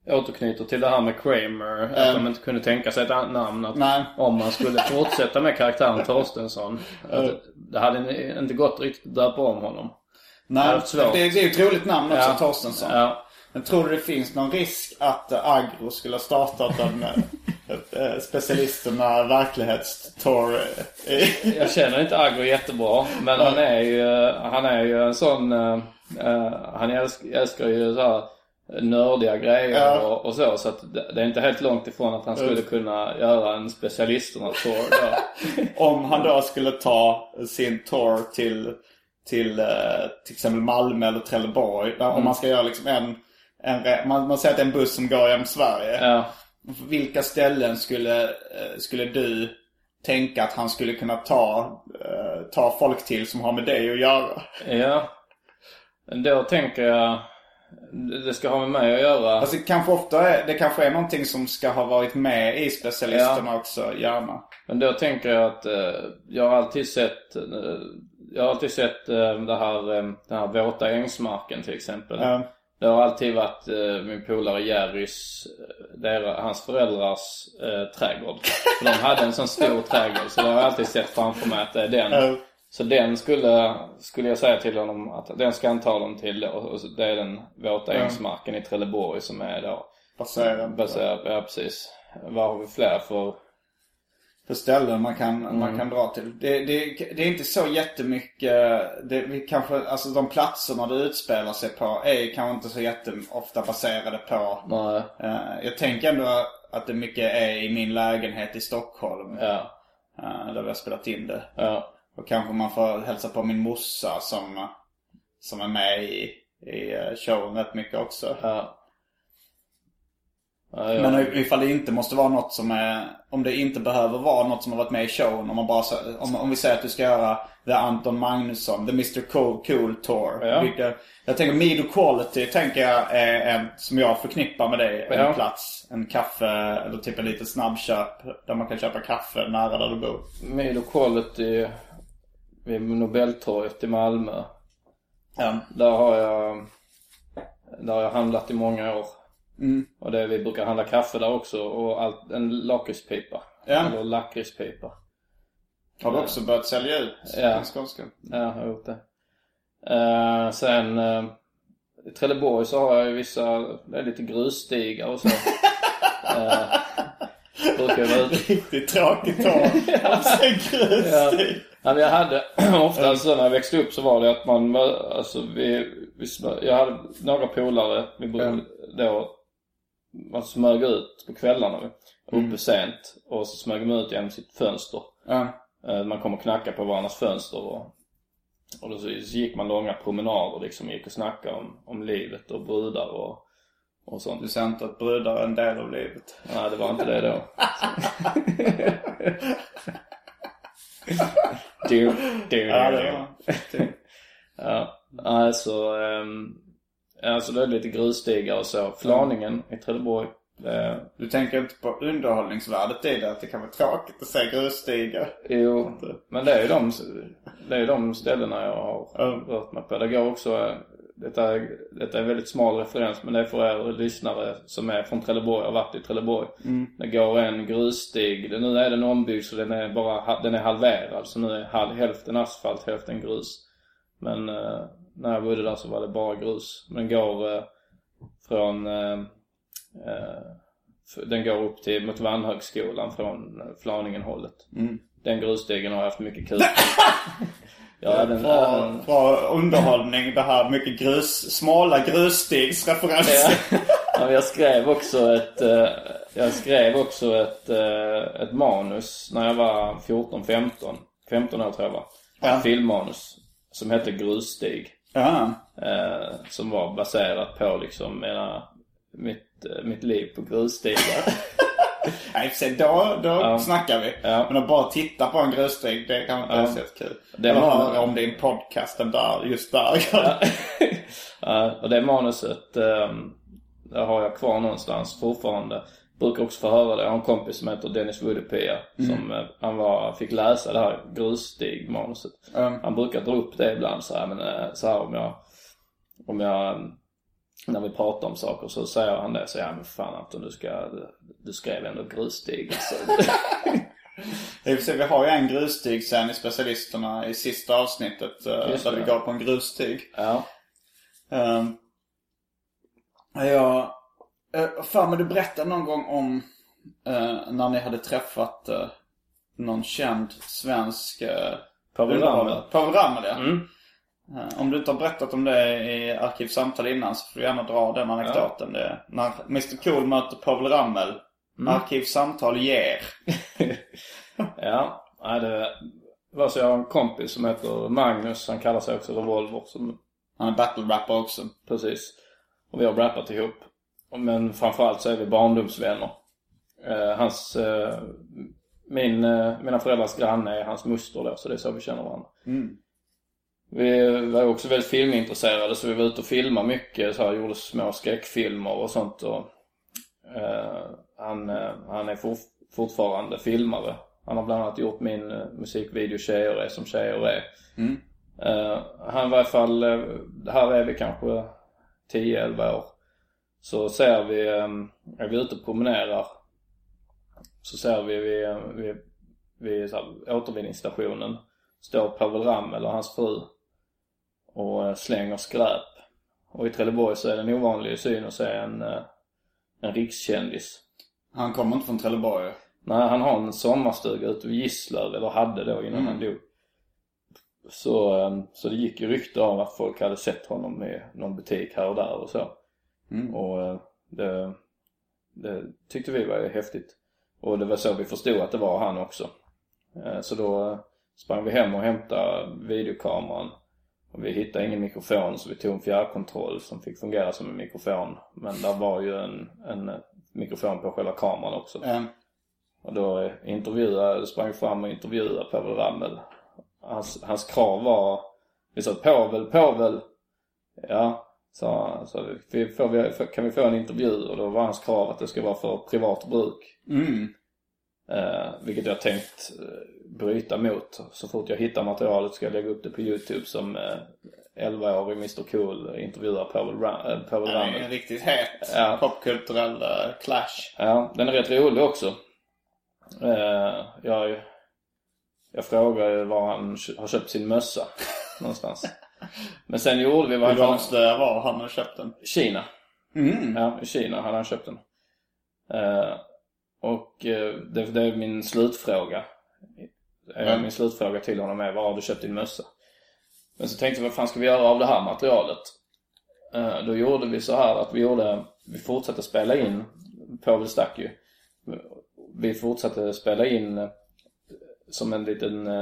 återknyter till det här med Kramer, att de inte kunde tänka sig ett annat namn, att om man skulle fortsätta med karaktären Torstensson, det hade inte gått riktigt där på om honom. Nej, det är ett roligt namn också, Torstensson. Men tror du det finns någon risk att Agro skulle ha startat en specialisterna verklighetstorr? Jag känner inte Agro jättebra, men han är ju en sån... han älskar ju så här nördiga grejer och så. Så att det är inte helt långt ifrån att han skulle kunna göra en specialisternas tour. Om han då skulle ta sin tour till exempel Malmö eller Trelleborg. Där, om man ska göra liksom man säger att det är en buss som går genom Sverige. Ja. Vilka ställen skulle du tänka att han skulle kunna ta folk till som har med dig att göra? Ja, då tänker jag det ska ha med mig att göra. Alltså, det kanske är någonting som ska ha varit med i specialisterna också, gärna. Men då tänker jag att jag har alltid sett den här våta ängsmarken till exempel. Ja. Det har alltid varit min polare Jerrys, hans föräldrars trädgård. För de hade en sån stor trädgård, så jag har alltid sett framför mig att det är den. Ja. Så den skulle jag säga till honom att den ska han ta dem till. Och det är den våta ängsmarken i Trelleborg som är då. Baserad. Ja, precis. Var har vi fler för ställen man kan dra till? Det är inte så jättemycket. Alltså de platserna det utspelar sig på är kanske inte så jätteofta baserade på. Jag tänker ändå att det mycket är i min lägenhet i Stockholm. Ja. Där vi har spelat in det. Ja. Och kanske man får hälsa på min morsa som är med i showen rätt mycket också. Ja. Ja, ja. Men ifall det inte måste vara något som är... Om det inte behöver vara något som har varit med i showen. Om vi säger att du ska göra The Anton Magnusson, The Mr. Cool Tour. Ja. Jag tänker Meadow Quality är en som jag förknippar med dig. En plats, en kaffe eller typ en liten snabbköp där man kan köpa kaffe nära där du bor. Meadow Quality vid Nobeltorget i Malmö. Ja. Där har jag handlat i många år. Mm. Och vi brukar handla kaffe där också. Och en lakritspipa. Ja. Eller lakritspipa. Har du också börjat sälja ut den skånskan? Ja, jag har gjort det. Sen i Trelleborg så har jag ju vissa lite grusstigar och så. Brukar jag ut. Riktigt tråkigt tag. Alltså grusstig. Ja, men jag hade ofta alltså, när jag växte upp så var det att man jag hade några polare vi brukade då man smög ut på kvällarna uppe sent och så smög man ut genom sitt fönster. Man kom och knacka på varandras fönster och då så gick man långa promenader liksom, gick och snackade om livet och brudar och sånt. Du sa inte att brudar är en del av livet? Nej, det var inte det då. Alltså det är lite grusstigar och så. Flaningen i Trelleborg. Du tänker inte på underhållningsvärdet i det, att det kan vara tråkigt att se grusstigar? Jo, men det är de ställena jag har rört mig på. Det går också, detta är en väldigt smal referens, men det är för er lyssnare som är från Trelleborg och har varit i Trelleborg. Det går en grusstig. Nu är den ombyggd så den är halverad. Så nu är hälften asfalt, hälften grus. Men när jag bodde där så var det bara grus. Men den går den går upp till mot Vanhögskolan från Flaningen-hållet. Den grusstigen har jag haft mycket kul. Ja, bra underhållning det här, mycket smala grusstigsreferenser. Ja, jag skrev också ett manus när jag var 15 år tror jag var. Ett filmmanus som hette Grusstig. Som var baserat på liksom mitt liv på grusstigar. Nej, då snackar vi. Ja. Men att bara titta på en grussteg, det kan inte vara så kul. Det var om din podcast där, just där. Ja. Och det manuset det har jag kvar någonstans fortfarande. Brukar också få höra det. Jag har en kompis som heter Dennis Woodepia som fick läsa det här grusstig-manuset. Han brukar dra upp det ibland så här, men så här om jag när vi pratar om saker så säger han det. Så ja, men fan Anton, du skrev ändå grusstig. Vi har ju en grusstig sen i specialisterna i sista avsnittet. Där vi går på en grusstig. Ja. Ja, fan, men du berättade någon gång om när ni hade träffat någon känd svensk Povel Ramel. Povel Ramel, ja. Mm. Om du inte har berättat om det i Arkivsamtal innan så får du gärna dra den anekdoten. Ja. Det, när Mr. Cool möter Povel Ramel. Mm. Arkivsamtal ger. Ja, det var så jag har en kompis som heter Magnus. Han kallar sig också Revolver. Som... Han är battle-rapper också. Precis. Och vi har rappat ihop. Men framförallt så är vi barndomsvänner. Mina föräldrars granne är hans moster då, så det är så vi känner varandra. Mm. Vi var också väldigt filmintresserade, så vi var ute och filmade mycket. Så här, gjorde små skräckfilmer och sånt. Och, han är fortfarande filmare. Han har bland annat gjort min musikvideo Tjejer är som tjejer är. Mm. Han var i alla fall, här är vi kanske 10-11 år. Så ser vi, är vi ute och promenerar. Så ser vi vid så här, återvinningsstationen står Povel Ramel och hans fru och slänger skräp. Och i Trelleborg så är det en ovanlig syn att se en rikskändis. Han kommer inte från Trelleborg. Nej, han har en sommarstuga ute vid Gisslöv, eller hade då innan han dog. Så det gick ju rykte om att folk hade sett honom i någon butik här och där och så. Mm. Och det tyckte vi var häftigt. Och det var så vi förstod att det var han också. Så då sprang vi hem och hämtade videokameran. Och vi hittade ingen mikrofon, så vi tog en fjärrkontroll som fick fungera som en mikrofon. Men där var ju en mikrofon på själva kameran också. Mm. Och då sprang fram och intervjuade Povel Ramel. Hans krav var, vi sa Povel. Ja, så kan vi få en intervju? Och då var hans krav att det ska vara för privat bruk. Mm. Vilket jag tänkt bryta mot. Så fort jag hittar materialet ska jag lägga upp det på YouTube som 11-årig Mr. Cool intervjuar Povel Ramel. En riktigt het popkulturell clash. Ja, den är rätt rolig också. Jag frågade var han har köpt sin mössa någonstans. Men sen gjorde vi var han har köpt den. Kina. Mm. Ja, i Kina hade han köpt den. Det är min slutfråga. Min slutfråga till honom är: var har du köpt din mössa? Men så tänkte jag, vad fan ska vi göra av det här materialet? Då gjorde vi så här att vi fortsatte spela in Povel stack ju. Vi fortsatte spela in som en liten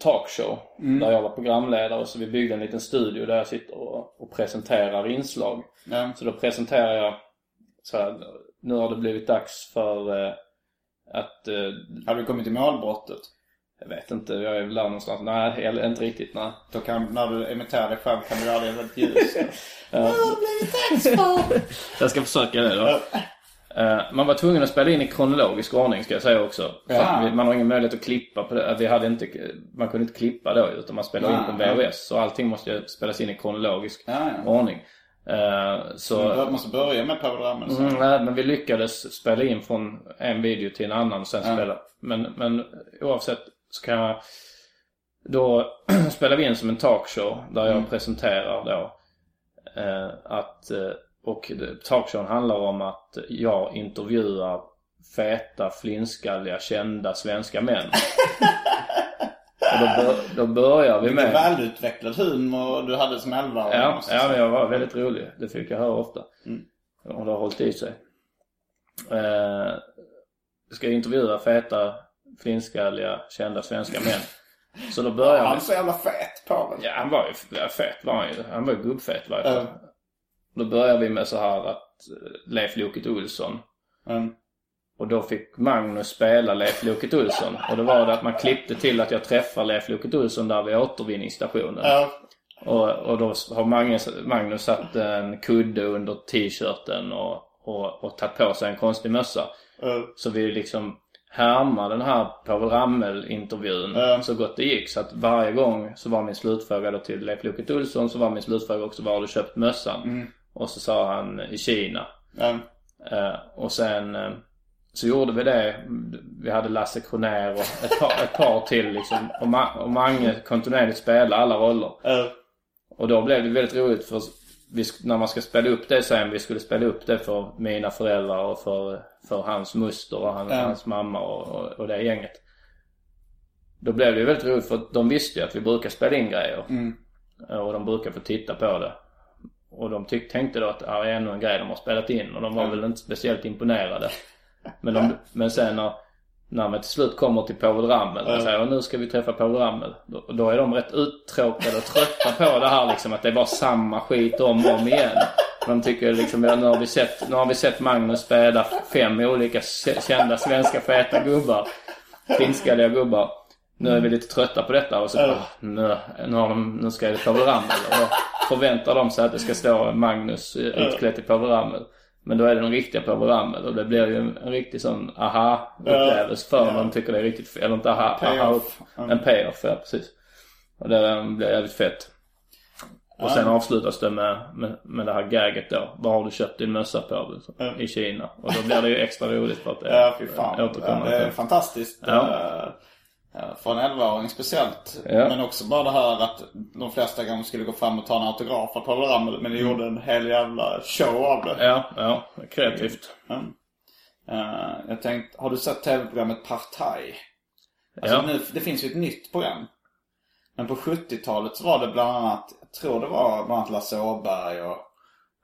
talkshow där jag var programledare, så vi byggde en liten studio där jag sitter och presenterar inslag. Ja. Så då presenterar jag så här: nu har det blivit dags för att... Har du kommit i målbrottet? Jag vet inte, jag är väl där någonstans. Nej, eller inte riktigt, nej. Då när du emitterar dig själv kan du aldrig väldigt ljus. Nu har det blivit dags för... Jag ska försöka det då. Man var tvungen att spela in i kronologisk ordning, ska jag säga också. Ja. Man har ingen möjlighet att klippa på det. Man kunde inte klippa då, utan man spelade in på VHS. Så allting måste spelas in i kronologisk ordning. Så måste börja med Povel Ramel. Nej, men vi lyckades spela in från en video till en annan och sen spela. Men oavsett så kan jag... Då spelar vi in som en talkshow där jag presenterar då att... Och talkshowen handlar om att jag intervjuar feta, flinskalliga, kända svenska män. Och då börjar vi med... Det är välutvecklad humor, du hade som 11 år. Ja, men jag var väldigt rolig. Det fick jag höra ofta. Och det har hållit i sig. Ska jag intervjua feta, flinskalliga, kända svenska män. Så då börjar vi... Han var så jävla fet på det. Ja, han var ju fet. Han var ju gubbfet varje fall. Då börjar vi med så här att Leif Loket Olsson. Och då fick Magnus spela Leif Loket Olsson. Och då var det att man klippte till att jag träffar Leif Loket Olsson där vid återvinningsstationen. Och då har Magnus satt en kudde under t-shirten och tagit på sig en konstig mössa. Så vi liksom härmar den här Povel Ramel-intervjun så gott det gick. Så att varje gång så var min slutfråga då till Leif Loket Olsson, så var min slutfråga också: var har du köpt mössan? Och så sa han: i Kina. Och sen så gjorde vi det. Vi hade Lasse Kronér och ett par till liksom. Och Mange kontinuerligt spelade alla roller. Och då blev det väldigt roligt, för när man ska spela upp det sen, vi skulle spela upp det för mina föräldrar och för hans muster och hans mamma och det gänget. Då blev det ju väldigt roligt, för de visste ju att vi brukar spela in grejer. Mm. Och de brukar få titta på det. Och de tänkte då att det är ännu en grej de har spelat in. Och de var väl inte speciellt imponerade. Men sen när man till slut kommer till Povel Ramel och säger nu ska vi träffa Povel Ramel, då är de rätt uttråkade och trötta på det här liksom, att det är bara samma skit om och om igen. De tycker liksom, nu har vi sett Magnus späda 5 olika kända svenska feta gubbar, finskaliga gubbar. Nu är vi lite trötta på detta och så nu ska det Povel Ramel, och då förväntar de sig att det ska stå Magnus utklädd i Povel Ramel. Men då är det en riktiga Povel Ramel, och det blir ju en riktig sån aha-upplevelse för man tycker det är riktigt, eller inte en payoff, ja precis. Och det blir jävligt fett. Och sen avslutas det med det här gagget då. Vad har du köpt din mössa på i Kina? Och då blir det ju extra roligt för att återkomma. Det är fantastiskt. För en 11-åring speciellt. Men också bara det här att de flesta gånger skulle gå fram och ta en autograf av Povel Ramel, men det gjorde en hel jävla show av det. Kreativt. Jag tänkte, har du sett tv-programmet Partaj? Alltså nu, det finns ju ett nytt program, men på 70-talet så var det bland annat, jag tror det var bland annat Lasse Åberg och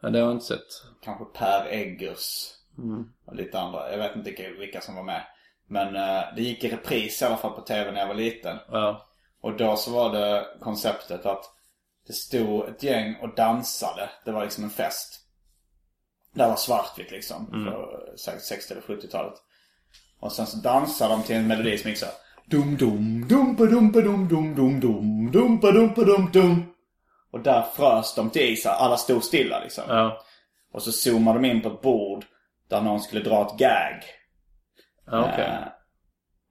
det har jag inte sett. Kanske Per Eggers och lite andra, jag vet inte vilka som var med. Men det gick i repris i alla fall på tv när jag var liten. Ja. Och då så var det konceptet att det stod ett gäng och dansade. Det var liksom en fest. Det var svartvitt liksom. För 60- eller 70-talet. Och sen så dansade de till en melodi som gick så här. Dum dum dum pa dum pa dum dum dum dum dum pa dum pa dum dum. Och där frös de till is. Alla stod stilla liksom. Ja. Och så zoomade de in på ett bord där någon skulle dra ett gag.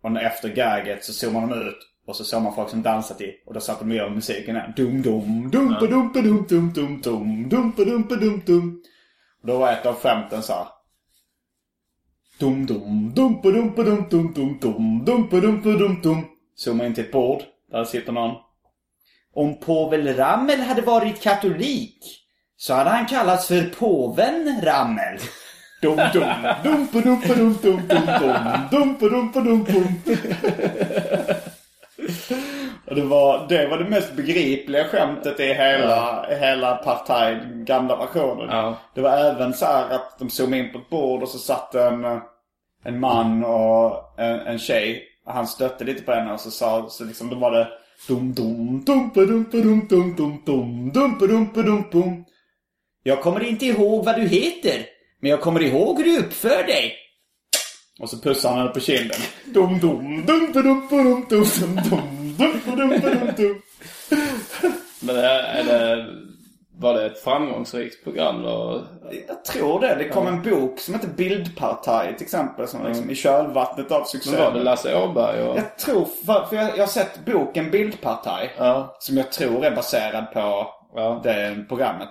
Och efter gagget så såg man dem ut, och så såg man folk som dansat i, och då satt de med musiken här. Dum dum dum pa dum pa dum dum dum dum dum pa dum pa dum dum. Och då var ett av skämten så här. Dum dum dum pa dum pa dum dum dum dum dum pa dum pa dum dum. Zoomar man in till ett bord, där sitter någon. Om Povel Ramel hade varit katolik så hade han kallats för Påven Ramel. Dum dum dum dum dum dum dum dum dum dum dum. Och det var det mest begripliga skämtet i hela Partaj, gamla versionen. Ja. Det var även så här att de zoomade in på ett bord, och så satt en man och en tjej, och han stötte lite på henne, och så sa så liksom, då var det dum dum dum dum dum dum dum dum dum dum dum. Jag kommer inte ihåg vad du heter, men jag kommer ihåg hur du uppför dig. Och så pussar han henne på kinden. Dum dum dum dum dum dum dum dum dum dum. Men var det ett framgångsrikt program då? Jag tror det. Det kom en bok som heter Bildpartaj till exempel, som liksom i kölvattnet av succé. Men var det Lasse Åberg? Jag tror, för jag har sett boken Bildpartaj, som jag tror är baserad på det programmet.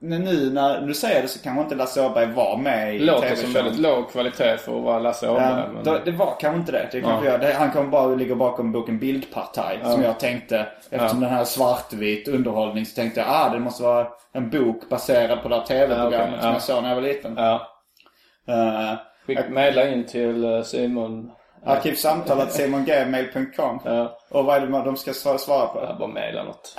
Men nu när du säger det så kanske inte Lasse Åberg var med i tv-showen. Låter som väldigt låg kvalitet för att vara Lasse Åberg. Det var kanske inte det. Han kommer bara ligga bakom boken Bildpartaj, som jag tänkte, eftersom den här svartvit underhållning, så tänkte jag det måste vara en bok baserad på det här tv-programmet som jag såg när jag var liten. Jag mejlade in till Simon Arkivsamtal@simongmail.com. Och vad är det de ska svara på? Jag bara mejla något.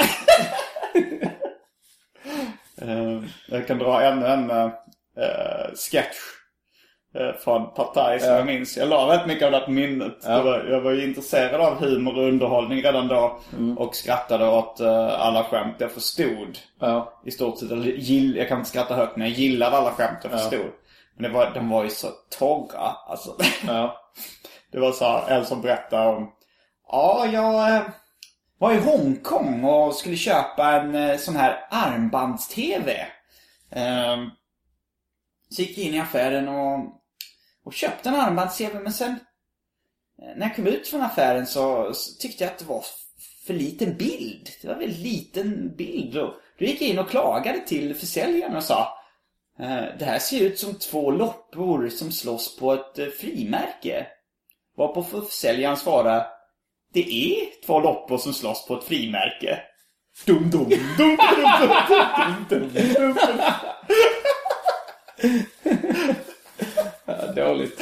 Jag kan dra en sketch från Partaj som jag minns. Jag la rätt mycket av det minnet. Jag var ju intresserad av humor och underhållning redan då, och skrattade åt alla skämt jag förstod. I stort sett, jag kan inte skratta högt, men jag gillade alla skämt jag förstod. Men de var ju så torra alltså. Det var så här, en som berättade om jag var i Hongkong och skulle köpa en sån här armbands-tv. Så gick jag in i affären och köpte en armbands-tv. Men sen när jag kom ut från affären så tyckte jag att det var för liten bild. Det var väl liten bild. Och då gick jag in och klagade till försäljaren och sa det här ser ut som 2 loppor som slåss på ett frimärke. Varpå försäljaren svarade: det är 2 loppor som slåss på ett frimärke. Dum dum dum dum dum. Ja, dåligt.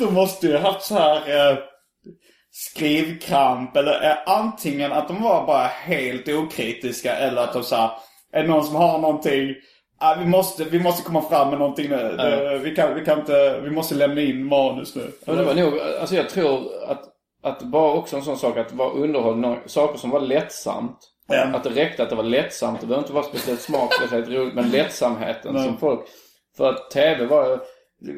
Då måste ju ha haft så här skrivkramp eller antingen att de var bara helt okritiska eller att de sa är det någon som har någonting. Ah, vi måste komma fram med någonting nu. Det, vi kan inte, vi måste lämna in manus nu. Men det var nog, alltså jag tror att bara också en sån sak att vara underhållande, saker som var lättsamt. Mm. Att det räckte att det var lättsamt. Det behöver inte vara speciellt smakligt, roligt, men lättsamheten som folk. För att TV var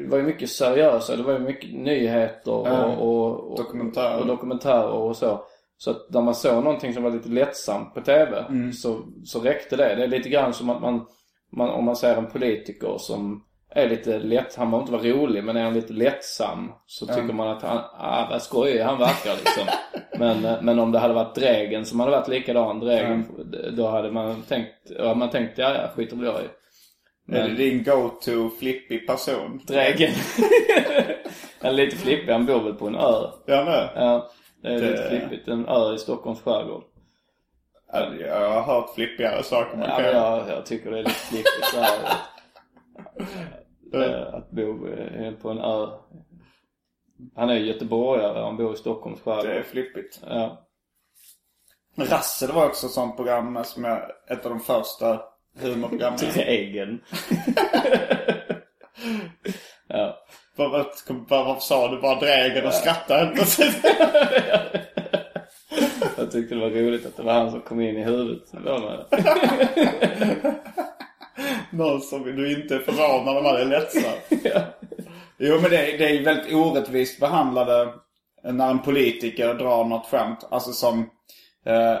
ju mycket seriösa. Det var ju mycket nyheter och dokumentärer. Och dokumentärer och så. Så att när man såg någonting som var lite lättsamt på TV så räckte det. Det är lite grann som att man om man ser en politiker som är lite lätt, han var inte vara rolig men är han lite lättsam så tycker man att han vad skojig han verkar liksom. men om det hade varit Drägen som hade varit likadan Drägen då hade man tänkt ja skiter väl jag i. Är det din go-to flippig person? Drägen. Han är lite flippig, han bor väl på en ö. Ja nej. Ja, det är lite flippigt, en ö i Stockholms skärgård. Jag har hört flippigare saker man kan. Jag tycker det är lite flippigt så här, att bo helt på en ö. Han är ju göteborgare, han bor i Stockholms skärgård. Det är flippigt. Ja. Rasse, det var också ett sånt program som är ett av de första humorprogrammen. Drägen. Ja. Varför sa du bara Drägen och skrattade inte? Jag tyckte det var roligt att det var han som kom in i huvudet. Någon som du inte förvarnar när man är lättsam. Jo, men det är väldigt orättvist behandlade när en politiker drar något skämt. Alltså som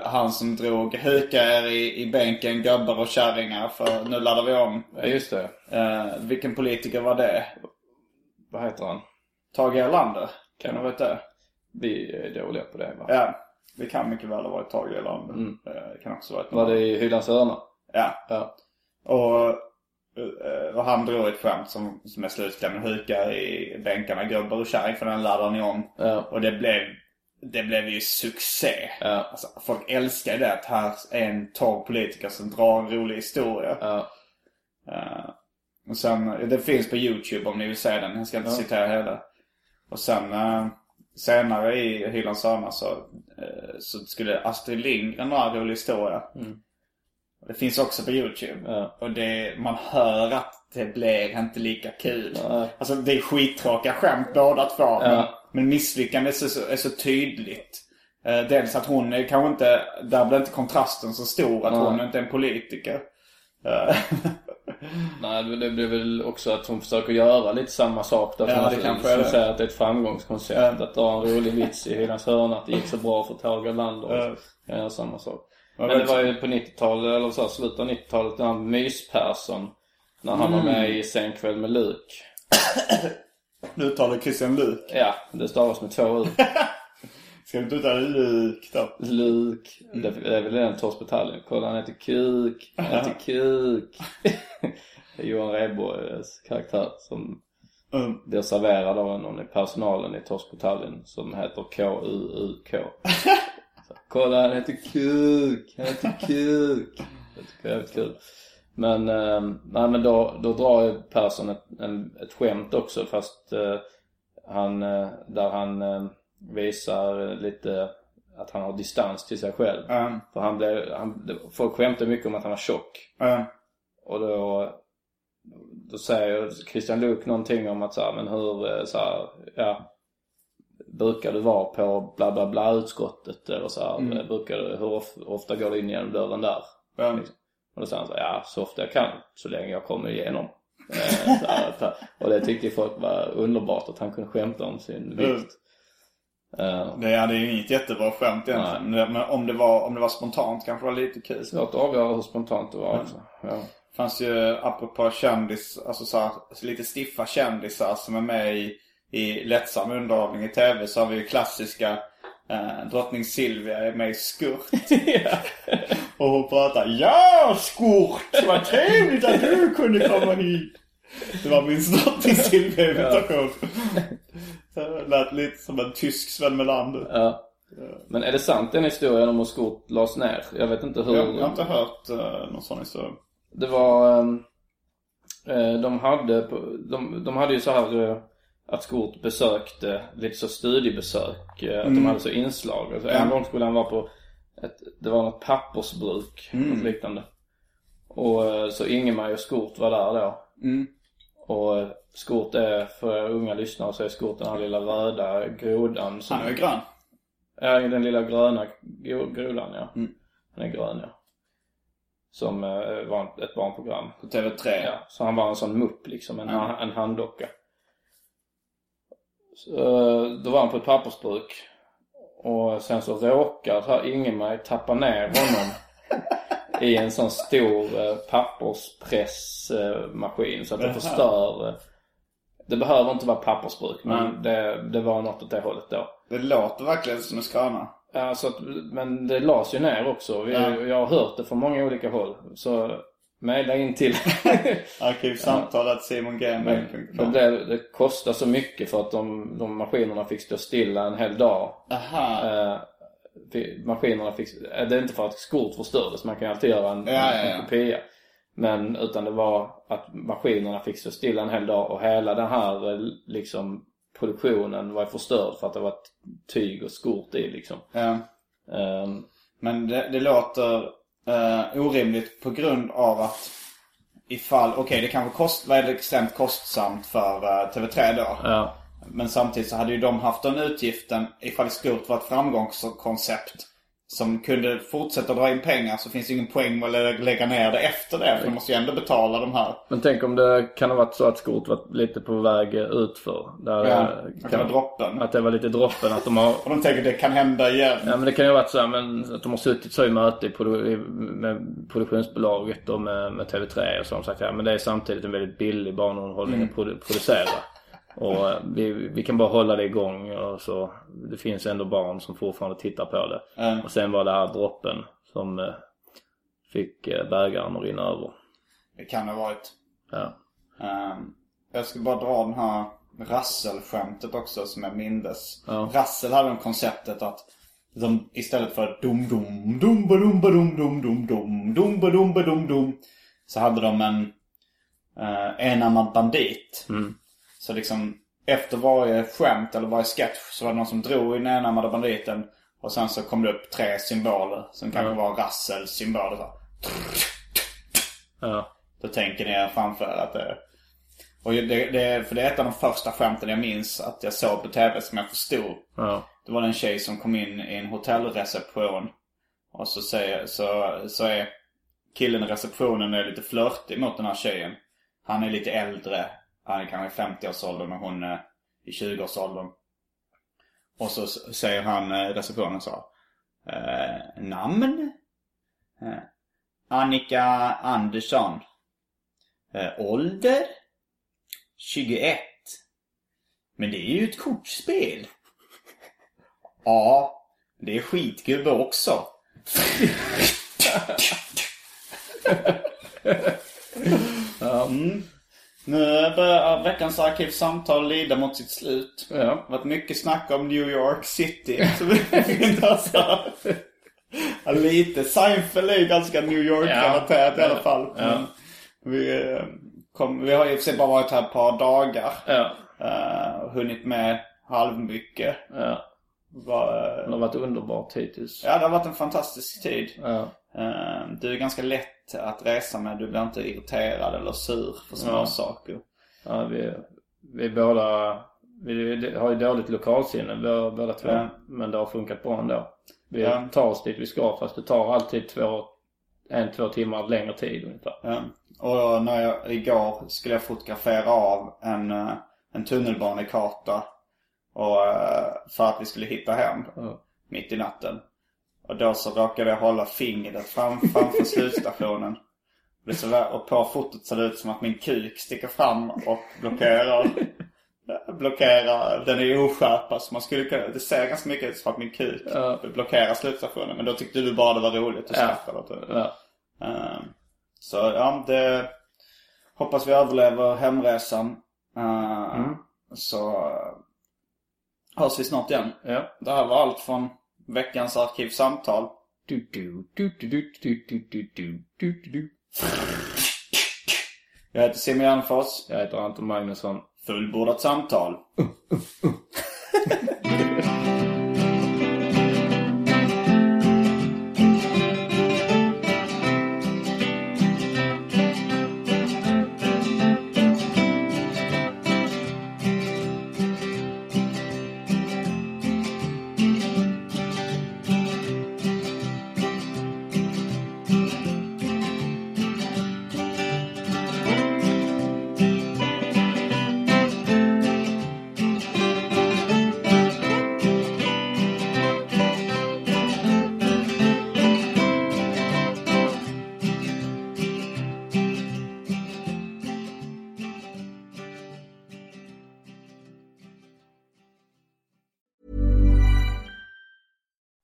han som drog huka er i bänken, gubbar och kärringar. För nu laddar vi om. Ja, just det. Vilken politiker var det? Vad heter han? Tage Erlander. Kan du veta det? Vi är dåliga på det, va? Ja. Det kan mycket väl ha varit Tage Erlander. Det kan också varit. Var det i Hylandsörna? Ja. Och han drog ett skämt som är slutklämmen hukar i bänkarna, gubbar och kärring, för den laddar ni om. Ja. Och det blev ju succé. Ja. Alltså, folk älskar det att här är en torg politiker som drar en rolig historia. Ja. Och sen, det finns på YouTube om ni vill se den. Jag ska inte citera hela. Och sen... senare i Hylandsörna så skulle Astrid Lindgren vara en rolig historia. Det finns också på YouTube. Ja. Och man hör att det blir inte lika kul. Ja. Alltså det är skittråkiga skämt båda två. Ja. Men misslyckandet är så tydligt. Dels att hon är kanske inte... Där blir inte kontrasten så stor att hon inte är en politiker. Nej, det blir väl också att hon försöker göra lite samma sak där som säger att det är ett framgångskoncept att dra en rolig vits i Hylandsörna, att det gick så bra för Tage Erlander och göra samma sak. Men det var ju på 90-talet eller så här, slutet av 90-talet, den här Mysperson när han var med i Sen kväll med Luke. Nu talar Christian Luke. Ja, det stavas med 2 u. Ska du ta Luke då? Luke. Det är väl en torsbetalj. Kolla, han heter Kuk. Han heter Kuk. Det är Johan Reborgs karaktär som blir serverad av någon i personalen i torsbetaljen som heter K-U-U-K. Så, kolla, han heter Kuk. Han heter Kuk. Det tycker jag är väldigt kul. Men, nej, men då drar ju Persson ett skämt också. Fast han visar lite att han har distans till sig själv. För folk skämtar mycket om att han var tjock. Och då säger Christian Luke någonting om att så här, men hur så här, brukar du vara på bla bla bla utskottet eller så här, brukar du, hur ofta går du in genom dörren där? Liksom. Och då säger han så här, så ofta jag kan, så länge jag kommer igenom. Och det tyckte folk var underbart att han kunde skämta om sin vikt. Det hade ju inget jättebra skämt egentligen. Men om det var spontant kanske var lite kul. Svårt att avgöra hur spontant det var. Ja. Fanns ju apropå kändis, alltså så här, lite stiffa kändisar som är med i lättsam underhållning i tv. Så har vi ju klassiska drottning Silvia är med i Skurt. Och hon pratar Skurt, vad trevligt att du kunde komma hit. Det var min drottning Silvia imitation. Det lät lite som en tysk Sven Melander. Ja. Men är det sant den historien om hur skot lades ner? Jag vet inte hur... Jag har inte hört någon sån historia. Det var... De hade ju så här... Att skot besökte lite så studiebesök. Att de hade så inslag. Alltså en gång skulle han vara på... Det var något pappersbruk. Något liknande. Och så Ingemar och Skort var där då. Och Skort är, för unga lyssnare så är Skort den här lilla röda grodan. Som han är grön. Ja, den lilla gröna grodan, ja. Han är grön, ja. Som var ett barnprogram. På TV3. Ja, så han var en sån mupp liksom, en handdocka. Så, då var han på ett pappersbruk. Och sen så råkade Ingemar tappa ner honom i en sån stor papperspressmaskin så att det förstör. Det behöver inte vara pappersbruk, men det var något åt det hållet då. Det låter verkligen som en skrana. Alltså, men det las ju ner också. Jag har hört det från många olika håll. Så mejla in till Arkivsamtalet simongamer.com. Det kostar så mycket för att de maskinerna fick stå stilla en hel dag. Maskinerna fick... Det är inte för att skot förstördes. Man kan alltid göra en kopia. Men utan det var att maskinerna fick stå stilla en hel dag. Och hela den här liksom produktionen var förstörd för att det var tyg och skort i liksom. Men det låter orimligt på grund av att ifall, det kanske var extremt kostsamt för TV3 då. Ja. Men samtidigt så hade ju de haft den utgiften ifall skort var ett framgångskoncept som kunde fortsätta dra in pengar, så finns det ingen poäng med att lägga ner det efter det, för de måste ju ändå betala de här. Men tänk om det kan ha varit så att skort var lite på väg utför. Att det var lite droppen. Att de har... Och de tänker att det kan hända igen. Ja, men det kan ju ha varit så här, men att de har suttit så i möte med produktionsbolaget och med TV3 och så, de sagt, men det är samtidigt en väldigt billig barnunderhållning att producera. Och vi kan bara hålla det igång, och så det finns ändå barn som fortfarande tittar på det. Och sen var det här droppen som fick bägaren att rinna över. Det kan ha varit. Ja. Jag ska bara dra den här rasselskämtet också som jag mindes. Ja. Rassel hade en konceptet att de, istället för dum dum dum dum dum dum dum dum dum dum dum dum dum, så hade de en enarmad bandit. Så liksom efter varje skämt eller varje sketch så var det någon som drog i den enarmade banditen. Och sen så kom det upp tre symboler som kanske var rasselsymboler. Då tänker ni framför att det... Och för det är ett av de första skämten jag minns att jag såg på TV som jag förstod. Det var en tjej som kom in i en hotellreception. Och så säger så är killen i receptionen är lite flörtig mot den här tjejen. Han är lite äldre. Han är kanske i 50-årsåldern och hon är i 20-årsåldern. Och så säger han i receptionen så. Namn? Annika Andersson. Ålder? 21. Men det är ju ett kortspel. Ja, det är skitgubbe också. Nu börjar veckans arkivsamtal lida mot sitt slut. Det har varit mycket snack om New York City. Lite Seinfeld är ganska New York-relaterat i alla fall. Vi har ju för sig bara varit här ett par dagar. Hunnit med halvmycket. Det har varit underbart hittills. Ja, det har varit en fantastisk tid. Du är ganska lätt att resa med. Du blir inte irriterad eller sur för sådana saker. Ja, vi har ju dåligt lokalsinne båda två, men det har funkat bra ändå. Vi tar oss dit vi ska, fast det tar alltid 2 timmar längre tid ungefär. Och igår skulle jag fotografera av en tunnelbanekarta och för att vi skulle hitta hem mitt i natten. Och då så råkade jag hålla fingret framför slutstationen. Och på fotot ser det ut som att min kuk sticker fram och blockerar. Den är ju oskärpa, så man skulle kunna, det ser ganska mycket ut som att min kuk blockerar slutstationen. Men då tyckte du bara det var roligt och skrattade åt det. Så det hoppas vi överlever hemresan. Så hörs vi snart igen. Det här var allt från Veckans arkivsamtal. Jag heter Simon Järnfors. Jag heter Anton Magnusson. Fullbordat samtal.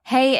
Hey,